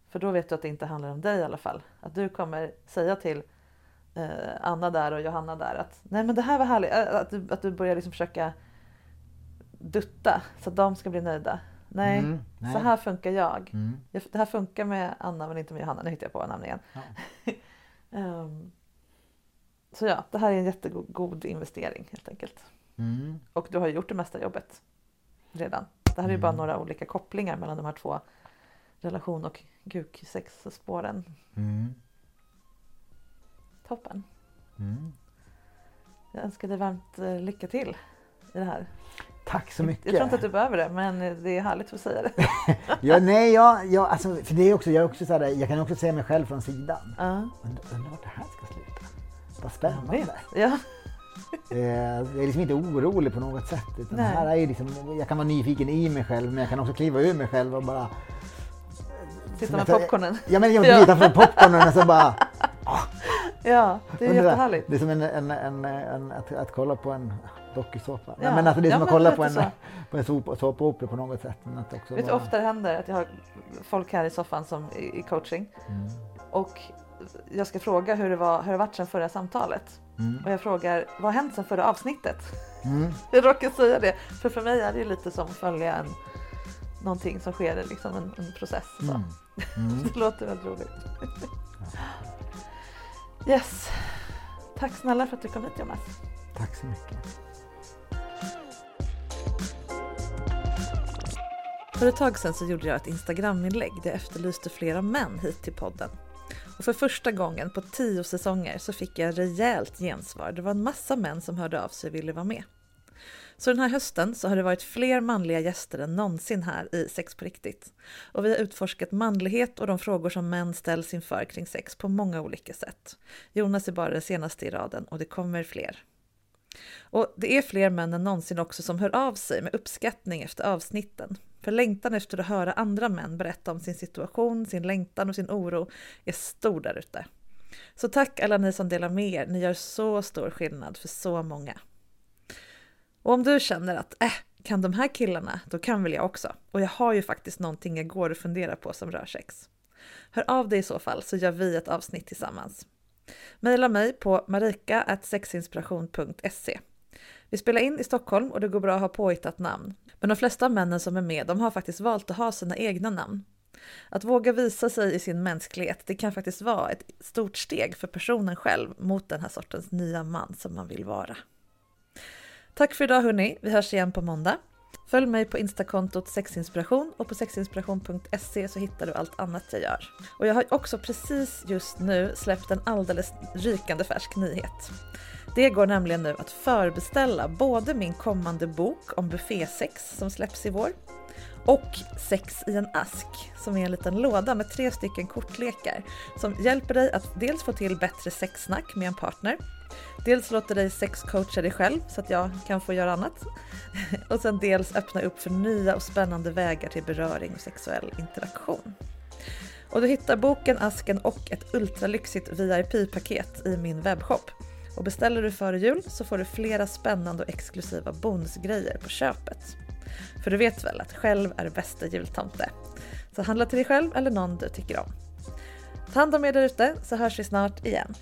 För då vet du att det inte handlar om dig i alla fall. Att du kommer säga till eh, Anna där och Johanna där att nej, men det här var härligt. Att du, att du börjar liksom försöka dutta så att de ska bli nöjda. Nej, mm, nej. Så här funkar jag. Mm. Det här funkar med Anna men inte med Johanna. Nu hittar jag på namn igen. Ja. um, så ja, det här är en jättegod investering helt enkelt. Mm. Och du har gjort det mesta jobbet redan. Det här är ju mm. bara några olika kopplingar mellan de här två. Relation och guk-sex-spåren. Mm. Toppen. Mm. Jag önskar dig varmt lycka till i det här. Tack så mycket. Jag, jag tror inte att du behöver det, men det är härligt att säga det. ja, nej, jag, jag, alltså, för det är också, jag, är också så här, jag kan också se mig själv från sidan. Uh. Undrar, undrar vart det här ska sluta. Vad spännande. Ja. Jag är liksom inte orolig på något sätt. Utan det här är liksom, jag kan vara nyfiken i mig själv, men jag kan också kliva ur mig själv och bara... Titta med popcornen. Ja, men jag vill titta på popcornen och så bara... Åh. Ja, det är jättehärligt. Det är som en, en, en, en, att, att kolla på en dokusåpa. Ja. Men alltså det är som ja, att kolla på en, på en såpopera på något sätt. Men att också vet du bara... ofta det händer att jag har folk här i soffan som i, i coaching. Mm. Och jag ska fråga hur det var, hur det varit sen förra samtalet. Mm. Och jag frågar, vad har hänt sen förra avsnittet? Mm. Jag råkar säga det. För för mig är det ju lite som att följa en, någonting som sker, liksom en, en process. Så. Mm. Mm. Det låter väldigt roligt. Yes. Tack snälla för att du kom hit, Jonas. Tack så mycket. För ett tag sedan så gjorde jag ett Instagram-inlägg där jag efterlyste flera män hit till podden. Och för första gången på tio säsonger så fick jag rejält gensvar. Det var en massa män som hörde av sig och ville vara med. Så den här hösten så har det varit fler manliga gäster än någonsin här i Sex på riktigt. Och vi har utforskat manlighet och de frågor som män ställs inför kring sex på många olika sätt. Jonas är bara den senaste i raden och det kommer fler. Och det är fler män än någonsin också som hör av sig med uppskattning efter avsnitten. För längtan efter att höra andra män berätta om sin situation, sin längtan och sin oro är stor där ute. Så tack alla ni som delar med er, ni gör så stor skillnad för så många. Och om du känner att, eh, kan de här killarna, då kan väl jag också. Och jag har ju faktiskt någonting jag går och funderar på som rör sex. Hör av dig i så fall så gör vi ett avsnitt tillsammans. Maila mig på marika at sexinspiration punkt se. Vi spelar in i Stockholm och det går bra att ha påhittat namn. Men de flesta av männen som är med, de har faktiskt valt att ha sina egna namn. Att våga visa sig i sin mänsklighet, det kan faktiskt vara ett stort steg för personen själv mot den här sortens nya man som man vill vara. Tack för idag hörni, vi hörs igen på måndag. Följ mig på instakontot sexinspiration och på sexinspiration punkt se så hittar du allt annat jag gör. Och jag har också precis just nu släppt en alldeles rykande färsk nyhet. Det går nämligen nu att förbeställa både min kommande bok om buffésex som släpps i vår och Sex i en ask, som är en liten låda med tre stycken kortlekar som hjälper dig att dels få till bättre sexsnack med en partner, dels låter dig sexcoacha dig själv så att jag kan få göra annat, och sen dels öppna upp för nya och spännande vägar till beröring och sexuell interaktion. Och du hittar boken, asken och ett ultralyxigt V I P-paket i min webbshop. Och beställer du före jul så får du flera spännande och exklusiva bonusgrejer på köpet. För du vet väl att själv är bästa jultomte. Så handla till dig själv eller någon du tycker om. Ta hand om er där ute, så hörs vi snart igen.